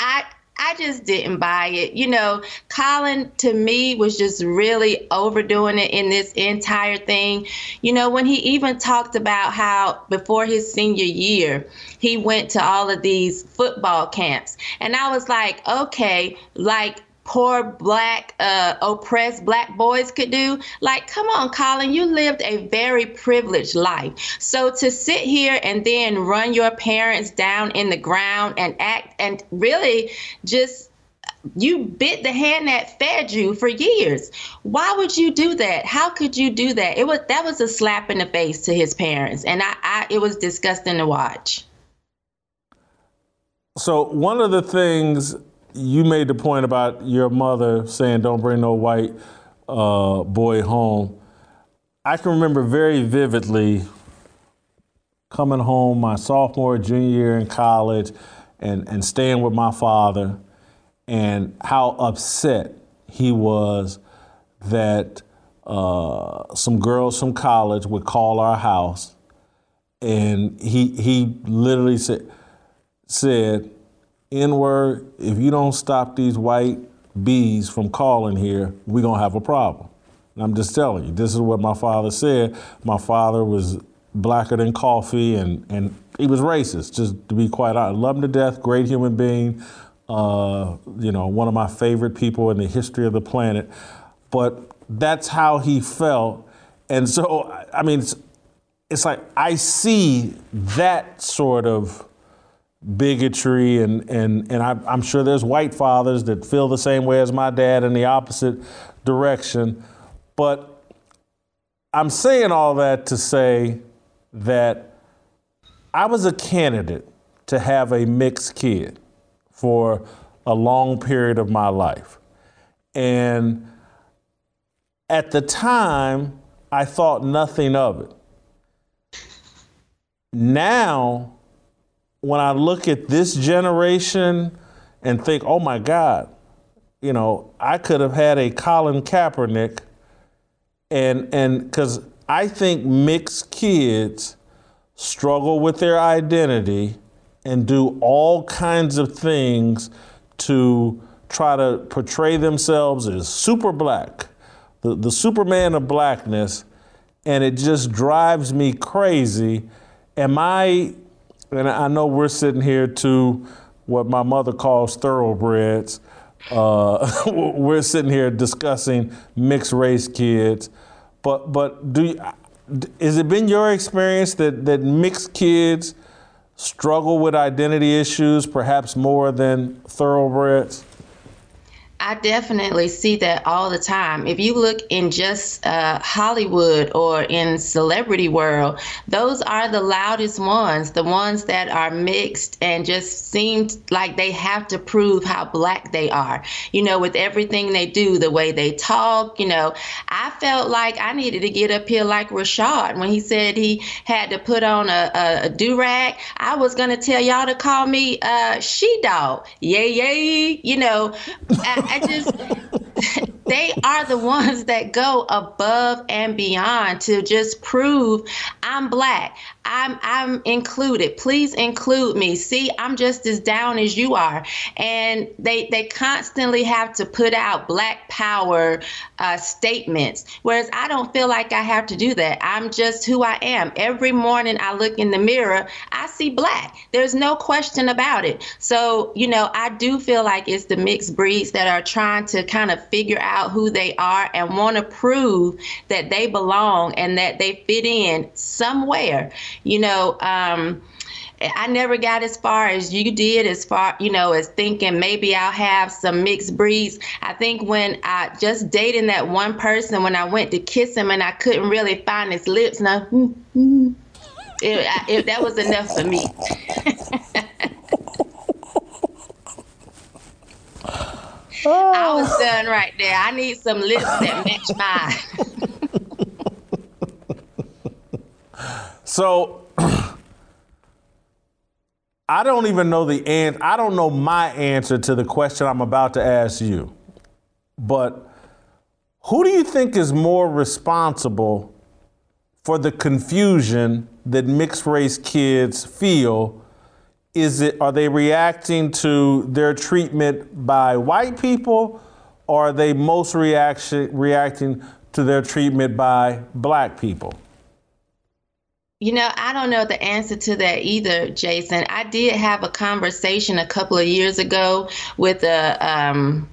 I I just didn't buy it. You know, Colin, to me, was just really overdoing it in this entire thing. You know, when he even talked about how before his senior year, he went to all of these football camps. And I was like, okay, like, poor black uh oppressed black boys could do. Like, come on, Colin, you lived a very privileged life. So to sit here and then run your parents down in the ground and act and really just, you bit the hand that fed you for years. Why would you do that? How could you do that? It was, that was a slap in the face to his parents, and I, I it was disgusting to watch. So one of the things, you made the point about your mother saying, don't bring no white uh, boy home. I can remember very vividly coming home my sophomore, junior year in college and, and staying with my father, and how upset he was that uh, some girls from college would call our house. And he he literally said, said, N-word, if you don't stop these white bees from calling here, we're going to have a problem. And I'm just telling you, this is what my father said. My father was blacker than coffee, and, and he was racist, just to be quite honest. Love him to death, great human being, uh, you know, one of my favorite people in the history of the planet. But that's how he felt. And so, I mean, it's, it's like I see that sort of bigotry, and and and I, I'm sure there's white fathers that feel the same way as my dad in the opposite direction. But I'm saying all that to say that I was a candidate to have a mixed kid for a long period of my life. And at the time, I thought nothing of it. Now, when I look at this generation and think, oh my God, you know, I could have had a Colin Kaepernick, and and because I think mixed kids struggle with their identity and do all kinds of things to try to portray themselves as super black, the, the Superman of blackness, and it just drives me crazy. Am I... And I know we're sitting here to what my mother calls thoroughbreds. Uh, we're sitting here discussing mixed race kids. But but do you, is it been your experience that, that mixed kids struggle with identity issues perhaps more than thoroughbreds? I definitely see that all the time. If you look in just uh, Hollywood or in celebrity world, those are the loudest ones, the ones that are mixed and just seem like they have to prove how black they are. You know, with everything they do, the way they talk, you know, I felt like I needed to get up here like Rashad when he said he had to put on a, a, a do-rag. I was going to tell y'all to call me uh, She-Dog. Yay, yay, you know. I, I just, they are the ones that go above and beyond to just prove I'm black. I'm I'm included. Please include me. See, I'm just as down as you are. And they they constantly have to put out Black Power uh, statements, whereas I don't feel like I have to do that. I'm just who I am. Every morning I look in the mirror, I see Black. There's no question about it. So, you know, I do feel like it's the mixed breeds that are trying to kind of figure out who they are and want to prove that they belong and that they fit in somewhere. You know, um, I never got as far as you did, as far, you know, as thinking maybe I'll have some mixed breeds. I think when I just dating that one person, when I went to kiss him and I couldn't really find his lips, now mm, mm, it, I, it, that was enough for me. Oh. I was done right there. I need some lips that match mine. So I don't even know the end. I don't know my answer to the question I'm about to ask you. But who do you think is more responsible for the confusion that mixed race kids feel? Is it, are they reacting to their treatment by white people, or are they most reaction reacting to their treatment by Black people? You know, I don't know the answer to that either, Jason. I did have a conversation a couple of years ago with a um,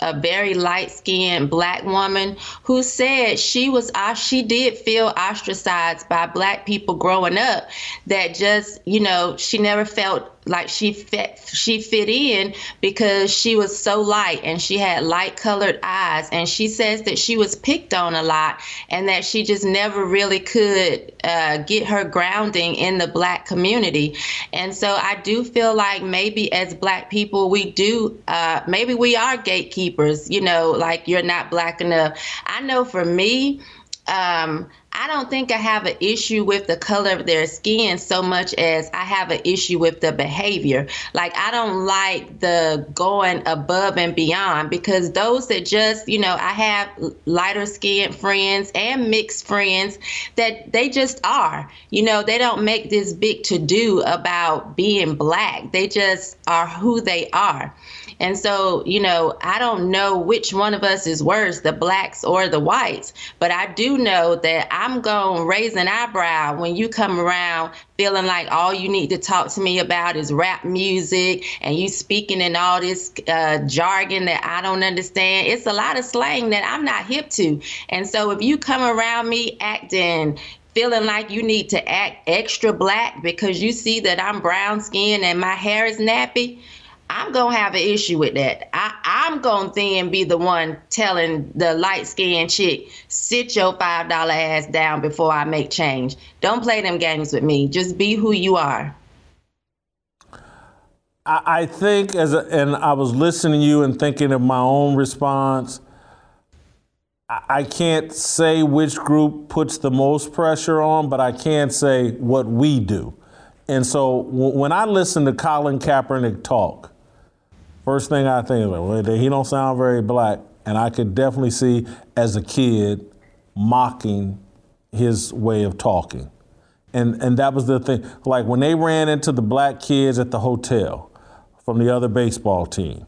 a very light-skinned Black woman who said she was, uh, she did feel ostracized by Black people growing up, that just, you know, she never felt like she fit, she fit in because she was so light and she had light colored eyes. And she says that she was picked on a lot and that she just never really could uh, get her grounding in the Black community. And so I do feel like maybe as Black people, we do, uh, maybe we are gatekeepers, you know, like you're not Black enough. I know for me, um, I don't think I have an issue with the color of their skin so much as I have an issue with the behavior. Like, I don't like the going above and beyond, because those that just, you know, I have lighter skinned friends and mixed friends that they just are, you know, they don't make this big to do about being Black. They just are who they are. And so, you know, I don't know which one of us is worse, the Blacks or the whites, but I do know that I'm going to raise an eyebrow when you come around feeling like all you need to talk to me about is rap music and you speaking in all this uh, jargon that I don't understand. It's a lot of slang that I'm not hip to. And so if you come around me acting, feeling like you need to act extra Black because you see that I'm brown skinned and my hair is nappy, I'm going to have an issue with that. I, I'm going to then be the one telling the light-skinned chick, sit your five dollar ass down before I make change. Don't play them games with me. Just be who you are. I, I think, as a, and I was listening to you and thinking of my own response, I, I can't say which group puts the most pressure on, but I can say what we do. And so w- when I listen to Colin Kaepernick talk, first thing I think is, well, he don't sound very Black. And I could definitely see, as a kid, mocking his way of talking. And and that was the thing. Like, when they ran into the Black kids at the hotel from the other baseball team,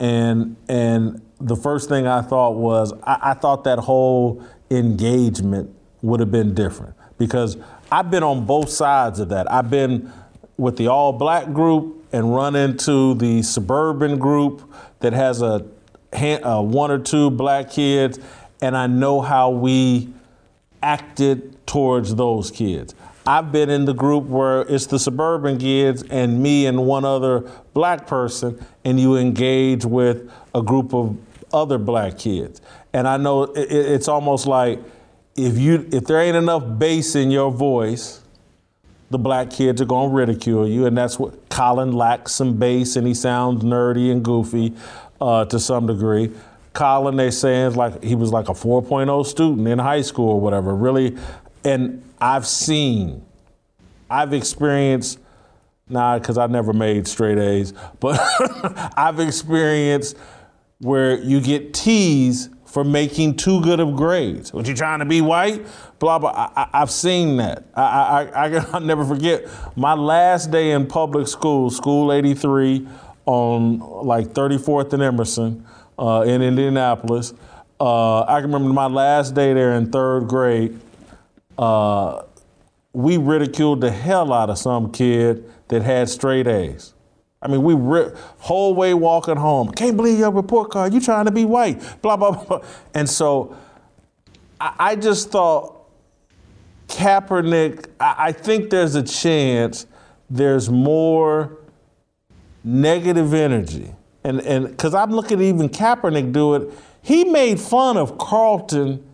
and and the first thing I thought was, I, I thought that whole engagement would have been different, because I've been on both sides of that. I've been with the all-Black group and run into the suburban group that has a, a one or two Black kids, and I know how we acted towards those kids. I've been in the group where it's the suburban kids and me and one other Black person, and you engage with a group of other Black kids. And I know it, it's almost like if you if there ain't enough bass in your voice, the Black kids are going to ridicule you. And that's what Colin lacks, some bass, and he sounds nerdy and goofy uh, to some degree. Colin, they saying, like he was like a four point oh student in high school or whatever, really. And I've seen, I've experienced, nah, because I never made straight A's, but I've experienced where you get teased for making too good of grades. What, you trying to be white? Blah, blah. I, I, I've seen that. I, I, I, I'll never forget my last day in public school, School eighty-three on like thirty-fourth and Emerson uh, in Indianapolis. Uh, I can remember my last day there in third grade. Uh, we ridiculed the hell out of some kid that had straight A's. I mean, we re- whole way walking home. Can't believe your report card. You trying to be white. Blah, blah, blah. And so I, I just thought Kaepernick, I-, I think there's a chance there's more negative energy. And and because I'm looking at even Kaepernick do it. He made fun of Carlton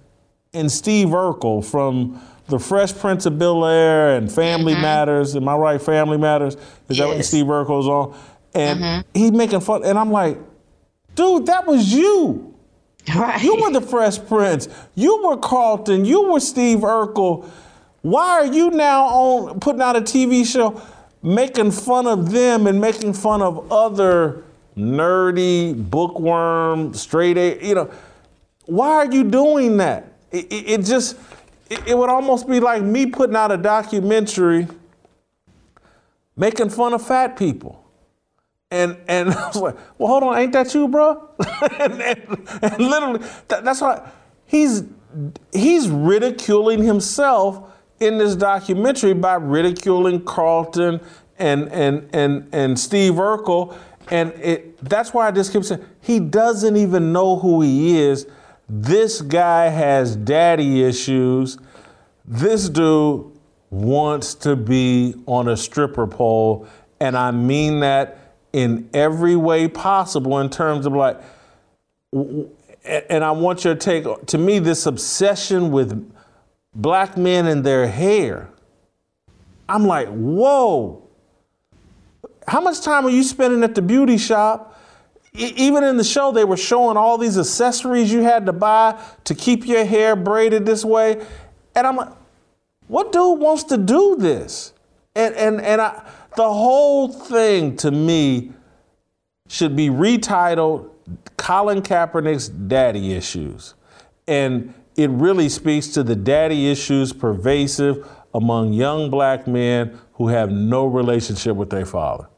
and Steve Urkel from The Fresh Prince of Bel-Air and Family mm-hmm. Matters. Am I right? Family Matters. Is yes. that what Steve Urkel's on? And mm-hmm. he making fun. And I'm like, dude, that was you. Right. You were the Fresh Prince. You were Carlton. You were Steve Urkel. Why are you now on putting out a T V show making fun of them and making fun of other nerdy, bookworm, straight A, you know? Why are you doing that? It, it, it just... It would almost be like me putting out a documentary making fun of fat people. And and I was like, well, hold on, ain't that you, bro? and, and, and literally, that, that's why he's he's ridiculing himself in this documentary by ridiculing Carlton and and and and Steve Urkel. And it that's why I just keep saying he doesn't even know who he is. This guy has daddy issues. This dude wants to be on a stripper pole. And I mean that in every way possible in terms of like, and I want your take, to me, this obsession with black men and their hair. I'm like, whoa. How much time are you spending at the beauty shop? Even in the show, they were showing all these accessories you had to buy to keep your hair braided this way. And I'm like, what dude wants to do this? And and and I, the whole thing to me should be retitled Colin Kaepernick's Daddy Issues. And it really speaks to the daddy issues pervasive among young black men who have no relationship with their father.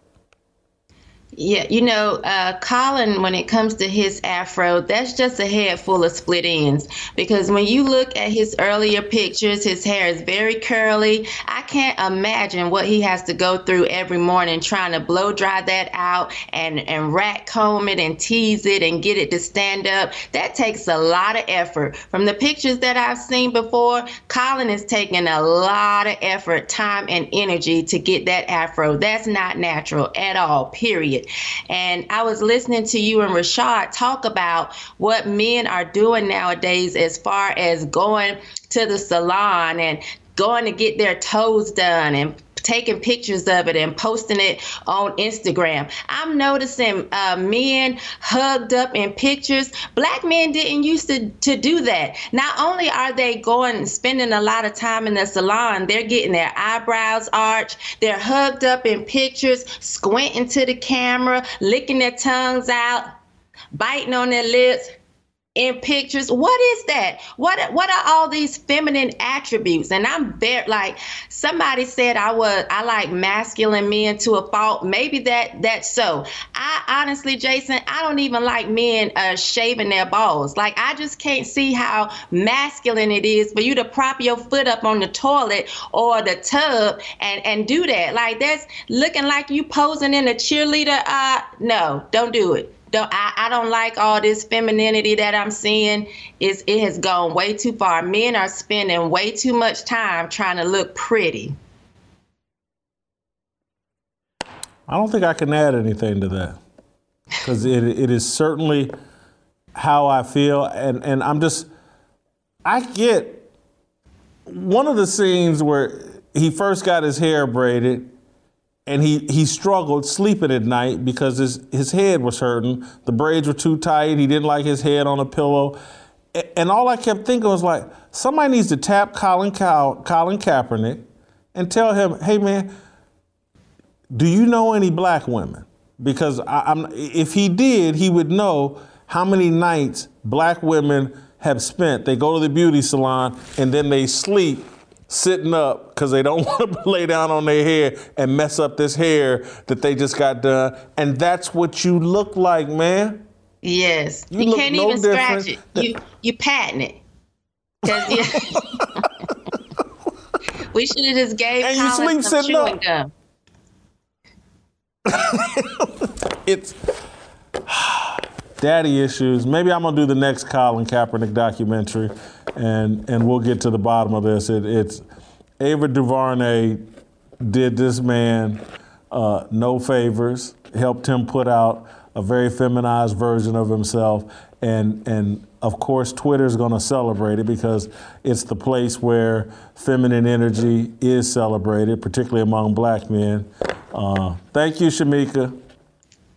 Yeah, you know, uh, Colin, when it comes to his afro, that's just a head full of split ends. Because when you look at his earlier pictures, his hair is very curly. I can't imagine what he has to go through every morning trying to blow dry that out and, and rat comb it and tease it and get it to stand up. That takes a lot of effort. From the pictures that I've seen before, Colin is taking a lot of effort, time, and energy to get that afro. That's not natural at all, period. And I was listening to you and Rashad talk about what men are doing nowadays as far as going to the salon and going to get their toes done and taking pictures of it and posting it on Instagram. I'm noticing uh, men hugged up in pictures. Black men didn't used to, to do that. Not only are they going and spending a lot of time in the salon, they're getting their eyebrows arched, they're hugged up in pictures, squinting to the camera, licking their tongues out, biting on their lips. In pictures, what is that? What what are all these feminine attributes? And I'm very like somebody said I was I like masculine men to a fault. Maybe that that's so. I honestly, Jason, I don't even like men uh, shaving their balls. Like I just can't see how masculine it is for you to prop your foot up on the toilet or the tub and and do that. Like that's looking like you posing in a cheerleader. Uh, no, don't do it. Don't, I, I don't like all this femininity that I'm seeing. It's, it has gone way too far. Men are spending way too much time trying to look pretty. I don't think I can add anything to that because it, it is certainly how I feel. And, and I'm just, I get one of the scenes where he first got his hair braided. And he he struggled sleeping at night because his, his head was hurting. The braids were too tight. He didn't like his head on a pillow. A- and all I kept thinking was like, somebody needs to tap Colin Ka- Colin Kaepernick and tell him, hey, man, do you know any black women? Because I, I'm, if he did, he would know how many nights black women have spent, they go to the beauty salon and then they sleep sitting up because they don't want to lay down on their hair and mess up this hair that they just got done. And that's what you look like, man. Yes. You, you can't no even scratch it. Than- you you patent it. Yeah. We should have just gave and Colin you sleep some sitting chewing up. Gum. It's daddy issues. Maybe I'm gonna do the next Colin Kaepernick documentary, and and we'll get to the bottom of this. It, it's Ava DuVernay did this man uh, no favors, helped him put out a very feminized version of himself, and and of course Twitter's gonna celebrate it because it's the place where feminine energy is celebrated, particularly among black men. Uh, thank you, Shamika.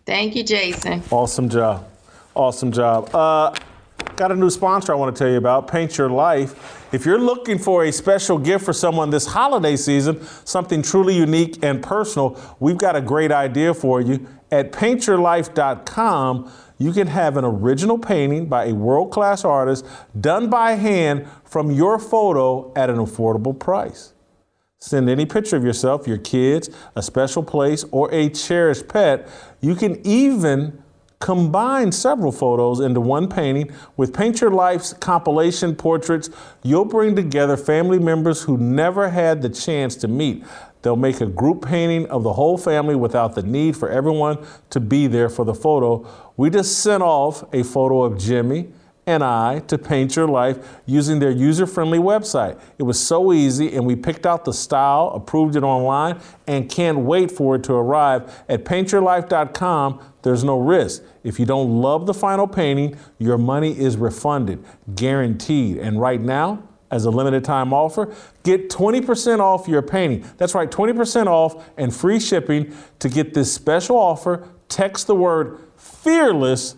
Thank you, Jason. Awesome job. Awesome job. Uh, got a new sponsor I want to tell you about, Paint Your Life. If you're looking for a special gift for someone this holiday season, something truly unique and personal, we've got a great idea for you. At paint your life dot com, you can have an original painting by a world-class artist done by hand from your photo at an affordable price. Send any picture of yourself, your kids, a special place, or a cherished pet. You can even combine several photos into one painting. With Paint Your Life's compilation portraits, you'll bring together family members who never had the chance to meet. They'll make a group painting of the whole family without the need for everyone to be there for the photo. We just sent off a photo of Jimmy and I to Paint Your Life using their user-friendly website. It was so easy, and we picked out the style, approved it online, and can't wait for it to arrive. At paint your life dot com, there's no risk. If you don't love the final painting, your money is refunded, guaranteed. And right now, as a limited time offer, get twenty percent off your painting. That's right, twenty percent off and free shipping. To get this special offer, text the word FEARLESS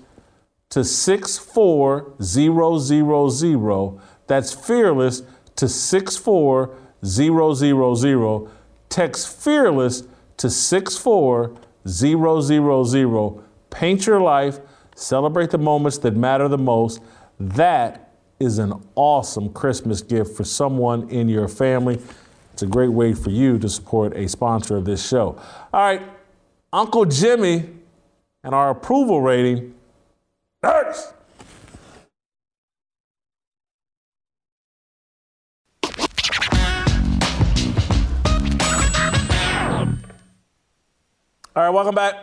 to six four zero zero zero. That's FEARLESS to six four zero zero zero. Text FEARLESS to six four zero zero zero. Paint your life. Celebrate the moments that matter the most. That is an awesome Christmas gift for someone in your family. It's a great way for you to support a sponsor of this show. All right, Uncle Jimmy and our approval rating. Nerds! All right, welcome back.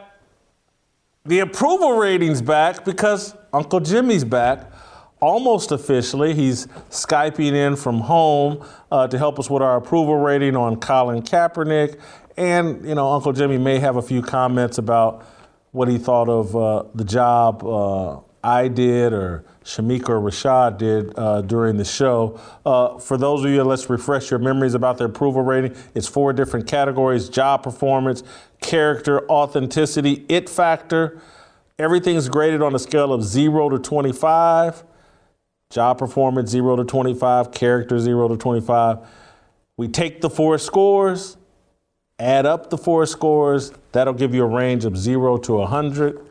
The approval rating's back because Uncle Jimmy's back, almost officially. He's Skyping in from home uh, to help us with our approval rating on Colin Kaepernick. And, you know, Uncle Jimmy may have a few comments about what he thought of uh, the job uh, I did or Shamika or Rashad did uh, during the show. Uh, for those of you, let's refresh your memories about the approval rating. It's four different categories: job performance, character, authenticity, it factor. Everything's graded on a scale of zero to twenty-five. Job performance, zero to twenty-five. Character, zero to twenty-five. We take the four scores, add up the four scores. That'll give you a range of zero to one hundred.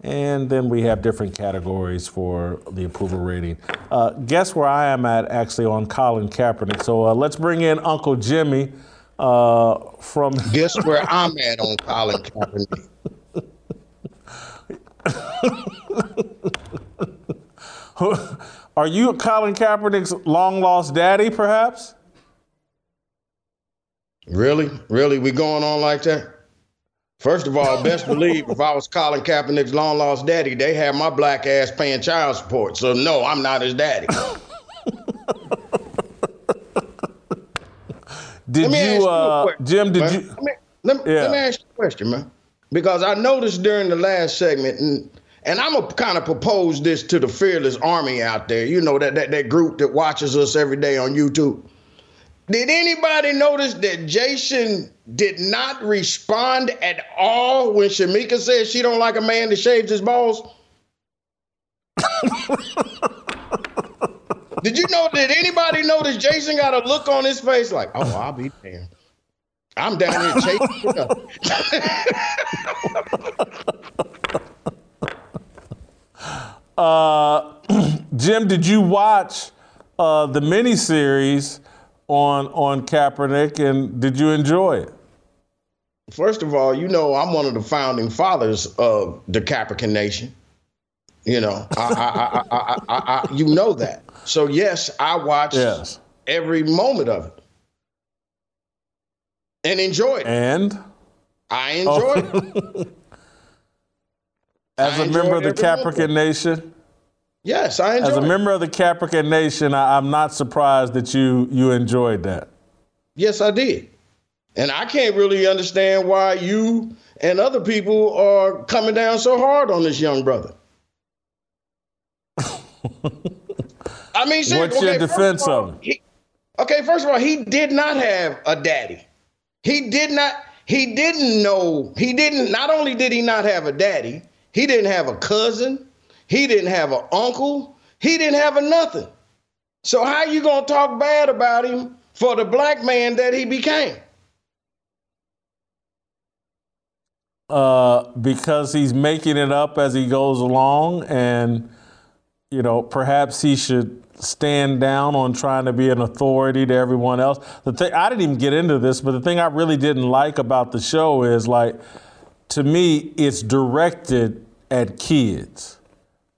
And then we have different categories for the approval rating. Uh, guess where I am at, actually, on Colin Kaepernick. So uh, let's bring in Uncle Jimmy uh, from... Guess where I'm at on Colin Kaepernick. Are you Colin Kaepernick's long-lost daddy, perhaps? Really? Really? We going on like that? First of all, best believe if I was Colin Kaepernick's long-lost daddy, they had my black ass paying child support. So, no, I'm not his daddy. Did you, uh, Jim, did you? Let me, let, yeah. let me ask you a question, man. Because I noticed during the last segment, and and I'm going to kind of propose this to the fearless army out there, you know, that, that, that group that watches us every day on YouTube. Did anybody notice that Jason did not respond at all when Shamika said she don't like a man that shaves his balls? Did you know, did anybody notice Jason got a look on his face like, oh, I'll be damned. I'm down here chasing it up. Uh, Jim, did you watch uh, the miniseries on on Kaepernick, and did you enjoy it? First of all, you know, I'm one of the founding fathers of the Kaepernick Nation. You know, I, I, I, I, I, I, you know that. So, yes, I watched yes. every moment of it and enjoyed it. And? I enjoyed oh. it. As I a member of the Kaepernick Nation? Yes, I enjoyed it. As a it. member of the Kaepernick Nation, I, I'm not surprised that you you enjoyed that. Yes, I did. And I can't really understand why you and other people are coming down so hard on this young brother. I mean, seriously, what's your okay, defense of, all, of him? He, okay, first of all, he did not have a daddy. He did not. He didn't know. He didn't. Not only did he not have a daddy, he didn't have a cousin. He didn't have an uncle. He didn't have a nothing. So how you gonna talk bad about him for the black man that he became? Uh, because he's making it up as he goes along, and you know, perhaps he should stand down on trying to be an authority to everyone else. The thing I didn't even get into this, but the thing I really didn't like about the show is, like, to me, it's directed at kids.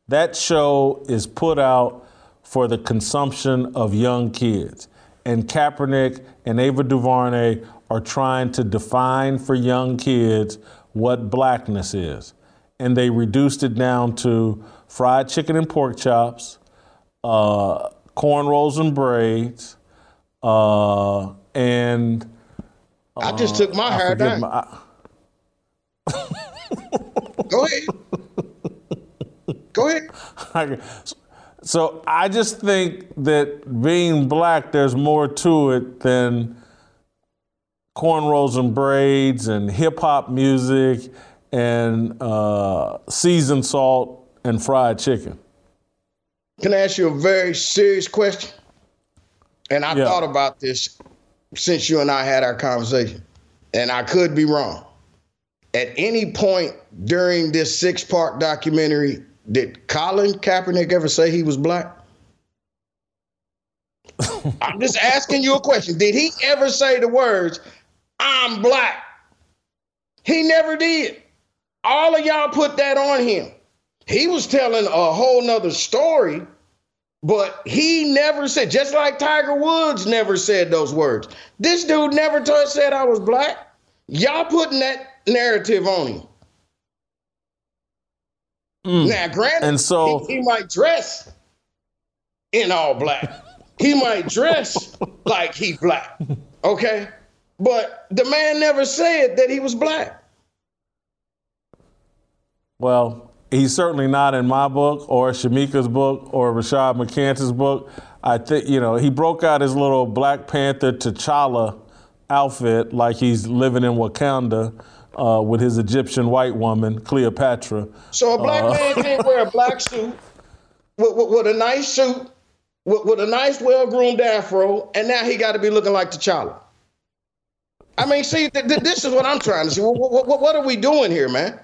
That show is put out for the consumption of young kids, and Kaepernick and Ava DuVernay are trying to define for young kids what blackness is. And they reduced it down to fried chicken and pork chops, uh, corn rolls and braids, uh, and... Uh, I just took my I hair down. My, I... Go ahead. Go ahead. So I just think that being black, there's more to it than cornrows and braids and hip-hop music and uh, seasoned salt and fried chicken. Can I ask you a very serious question? And I yeah. thought about this since you and I had our conversation, and I could be wrong. At any point during this six-part documentary, did Colin Kaepernick ever say he was black? I'm just asking you a question. Did he ever say the words, "I'm black"? He never did. All of y'all put that on him. He was telling a whole nother story, but he never said, just like Tiger Woods never said those words. This dude never t- said I was black. Y'all putting that narrative on him. Mm. Now, granted, and so- he, he might dress in all black. He might dress like he black, okay? But the man never said that he was black. Well, he's certainly not in my book or Shamika's book or Rashad McCants' book. I think, you know, he broke out his little Black Panther T'Challa outfit like he's living in Wakanda uh, with his Egyptian white woman, Cleopatra. So a black uh, man can't wear a black suit with, with, with a nice suit, With, with a nice, well-groomed afro, and now he got to be looking like T'Challa. I mean, see, th- th- this is what I'm trying to see. What, what, what are we doing here, man?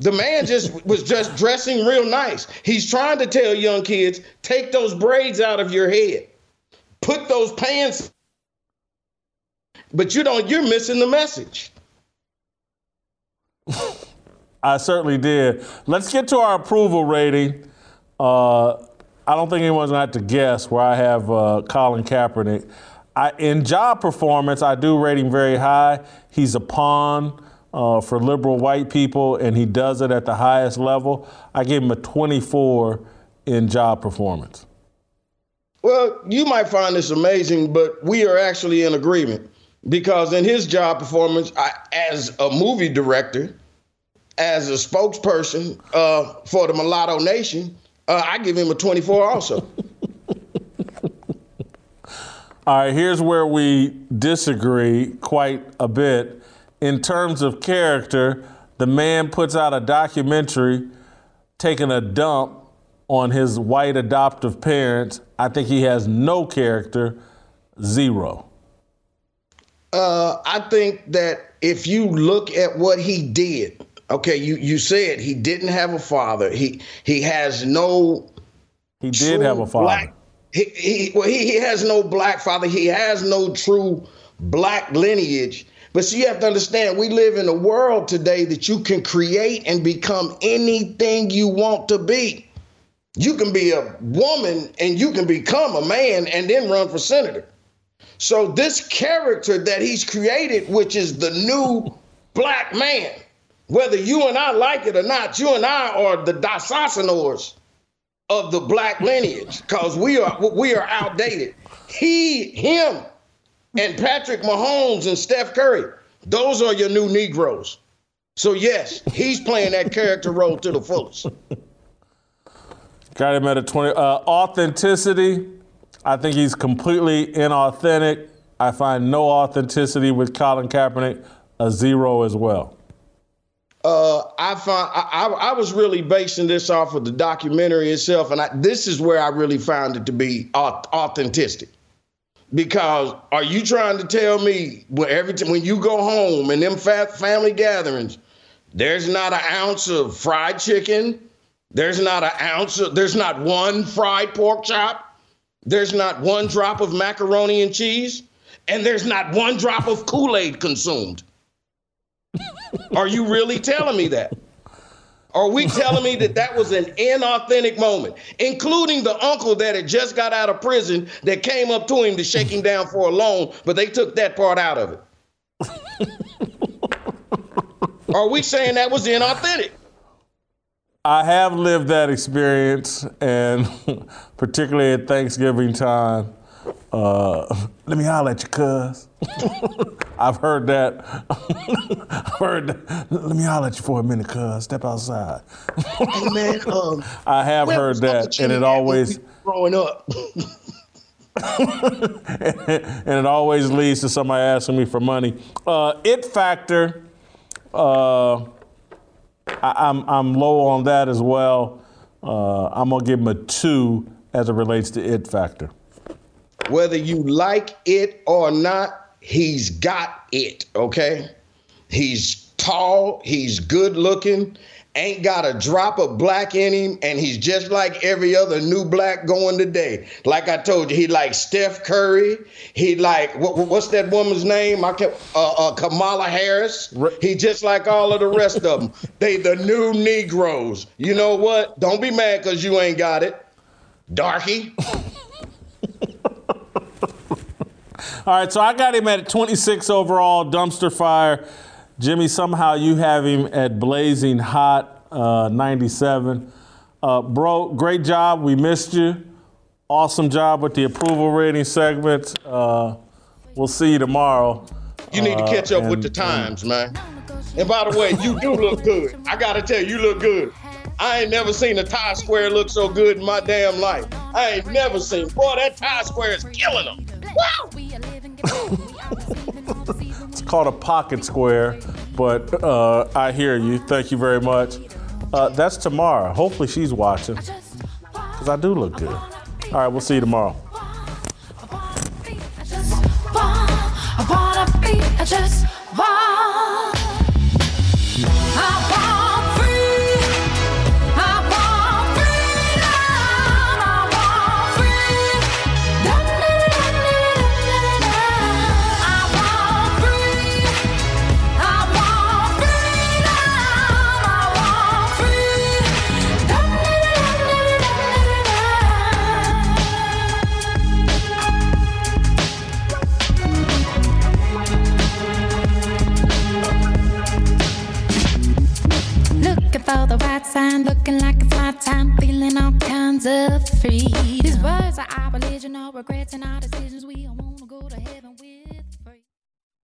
The man just was just dressing real nice. He's trying to tell young kids, take those braids out of your head. Put those pants. But you don't, you're missing the message. I certainly did. Let's get to our approval rating. Uh... I don't think anyone's going to have to guess where I have uh, Colin Kaepernick. I, in job performance, I do rate him very high. He's a pawn uh, for liberal white people, and he does it at the highest level. I gave him a twenty-four in job performance. Well, you might find this amazing, but we are actually in agreement because in his job performance, I, as a movie director, as a spokesperson uh, for the Mulatto Nation, Uh, I give him a twenty-four also. All right, here's where we disagree quite a bit. In terms of character, the man puts out a documentary taking a dump on his white adoptive parents. I think he has no character, zero. Uh, I think that if you look at what he did, Okay, you, you said he didn't have a father. He he has no. He did have a father. Black, he he well he, he has no black father. He has no true black lineage. But see, you have to understand, we live in a world today that you can create and become anything you want to be. You can be a woman and you can become a man and then run for senator. So this character that he's created, which is the new black man, whether you and I like it or not, you and I are the dissonators of the black lineage because we are we are outdated. He, him, and Patrick Mahomes and Steph Curry, those are your new Negroes. So, yes, he's playing that character role to the fullest. Got him at a twenty. Uh, authenticity, I think he's completely inauthentic. I find no authenticity with Colin Kaepernick, a zero as well. Uh, I, find, I, I was really basing this off of the documentary itself, and I, this is where I really found it to be authentic. Because are you trying to tell me when, every time, when you go home and them fat family gatherings, there's not an ounce of fried chicken, there's not an ounce of, there's not one fried pork chop, there's not one drop of macaroni and cheese, and there's not one drop of Kool-Aid consumed? Are you really telling me that? Are we telling me that that was an inauthentic moment, including the uncle that had just got out of prison that came up to him to shake him down for a loan, but they took that part out of it? Are we saying that was inauthentic? I have lived that experience, and particularly at Thanksgiving time. Uh, let me holler at you, cuz. I've heard that. I've heard that. Let me holler at you for a minute, cuz. Step outside. Hey man, um, I have heard that, and it always growing up. And it always leads to somebody asking me for money. Uh, it factor. Uh, I, I'm I'm low on that as well. Uh, I'm gonna give him a two as it relates to it factor. Whether you like it or not, he's got it, okay? He's tall, he's good looking, ain't got a drop of black in him, and he's just like every other new black going today. Like I told you, he like Steph Curry, he like, what, what's that woman's name? I can't, uh, uh, Kamala Harris. He just like all of the rest of them. They the new Negroes. You know what? Don't be mad because you ain't got it, darky. All right, so I got him at twenty-six overall, dumpster fire. Jimmy, somehow you have him at blazing hot, uh, ninety-seven. Uh, bro, great job. We missed you. Awesome job with the approval rating segment. Uh, we'll see you tomorrow. You need to catch up uh, and, with the times, man. And by the way, you do look good. I got to tell you, you look good. I ain't never seen a tie square look so good in my damn life. I ain't never seen. Boy, that tie square is killing them. Wow. It's called a pocket square, but uh, I hear you. Thank you very much. Uh, that's Tamara. Hopefully she's watching, because I do look good. All right, we'll see you tomorrow. For the right sign, looking like it's my time, feeling all kinds of free. These words are our religion, all regrets and our decisions we all want.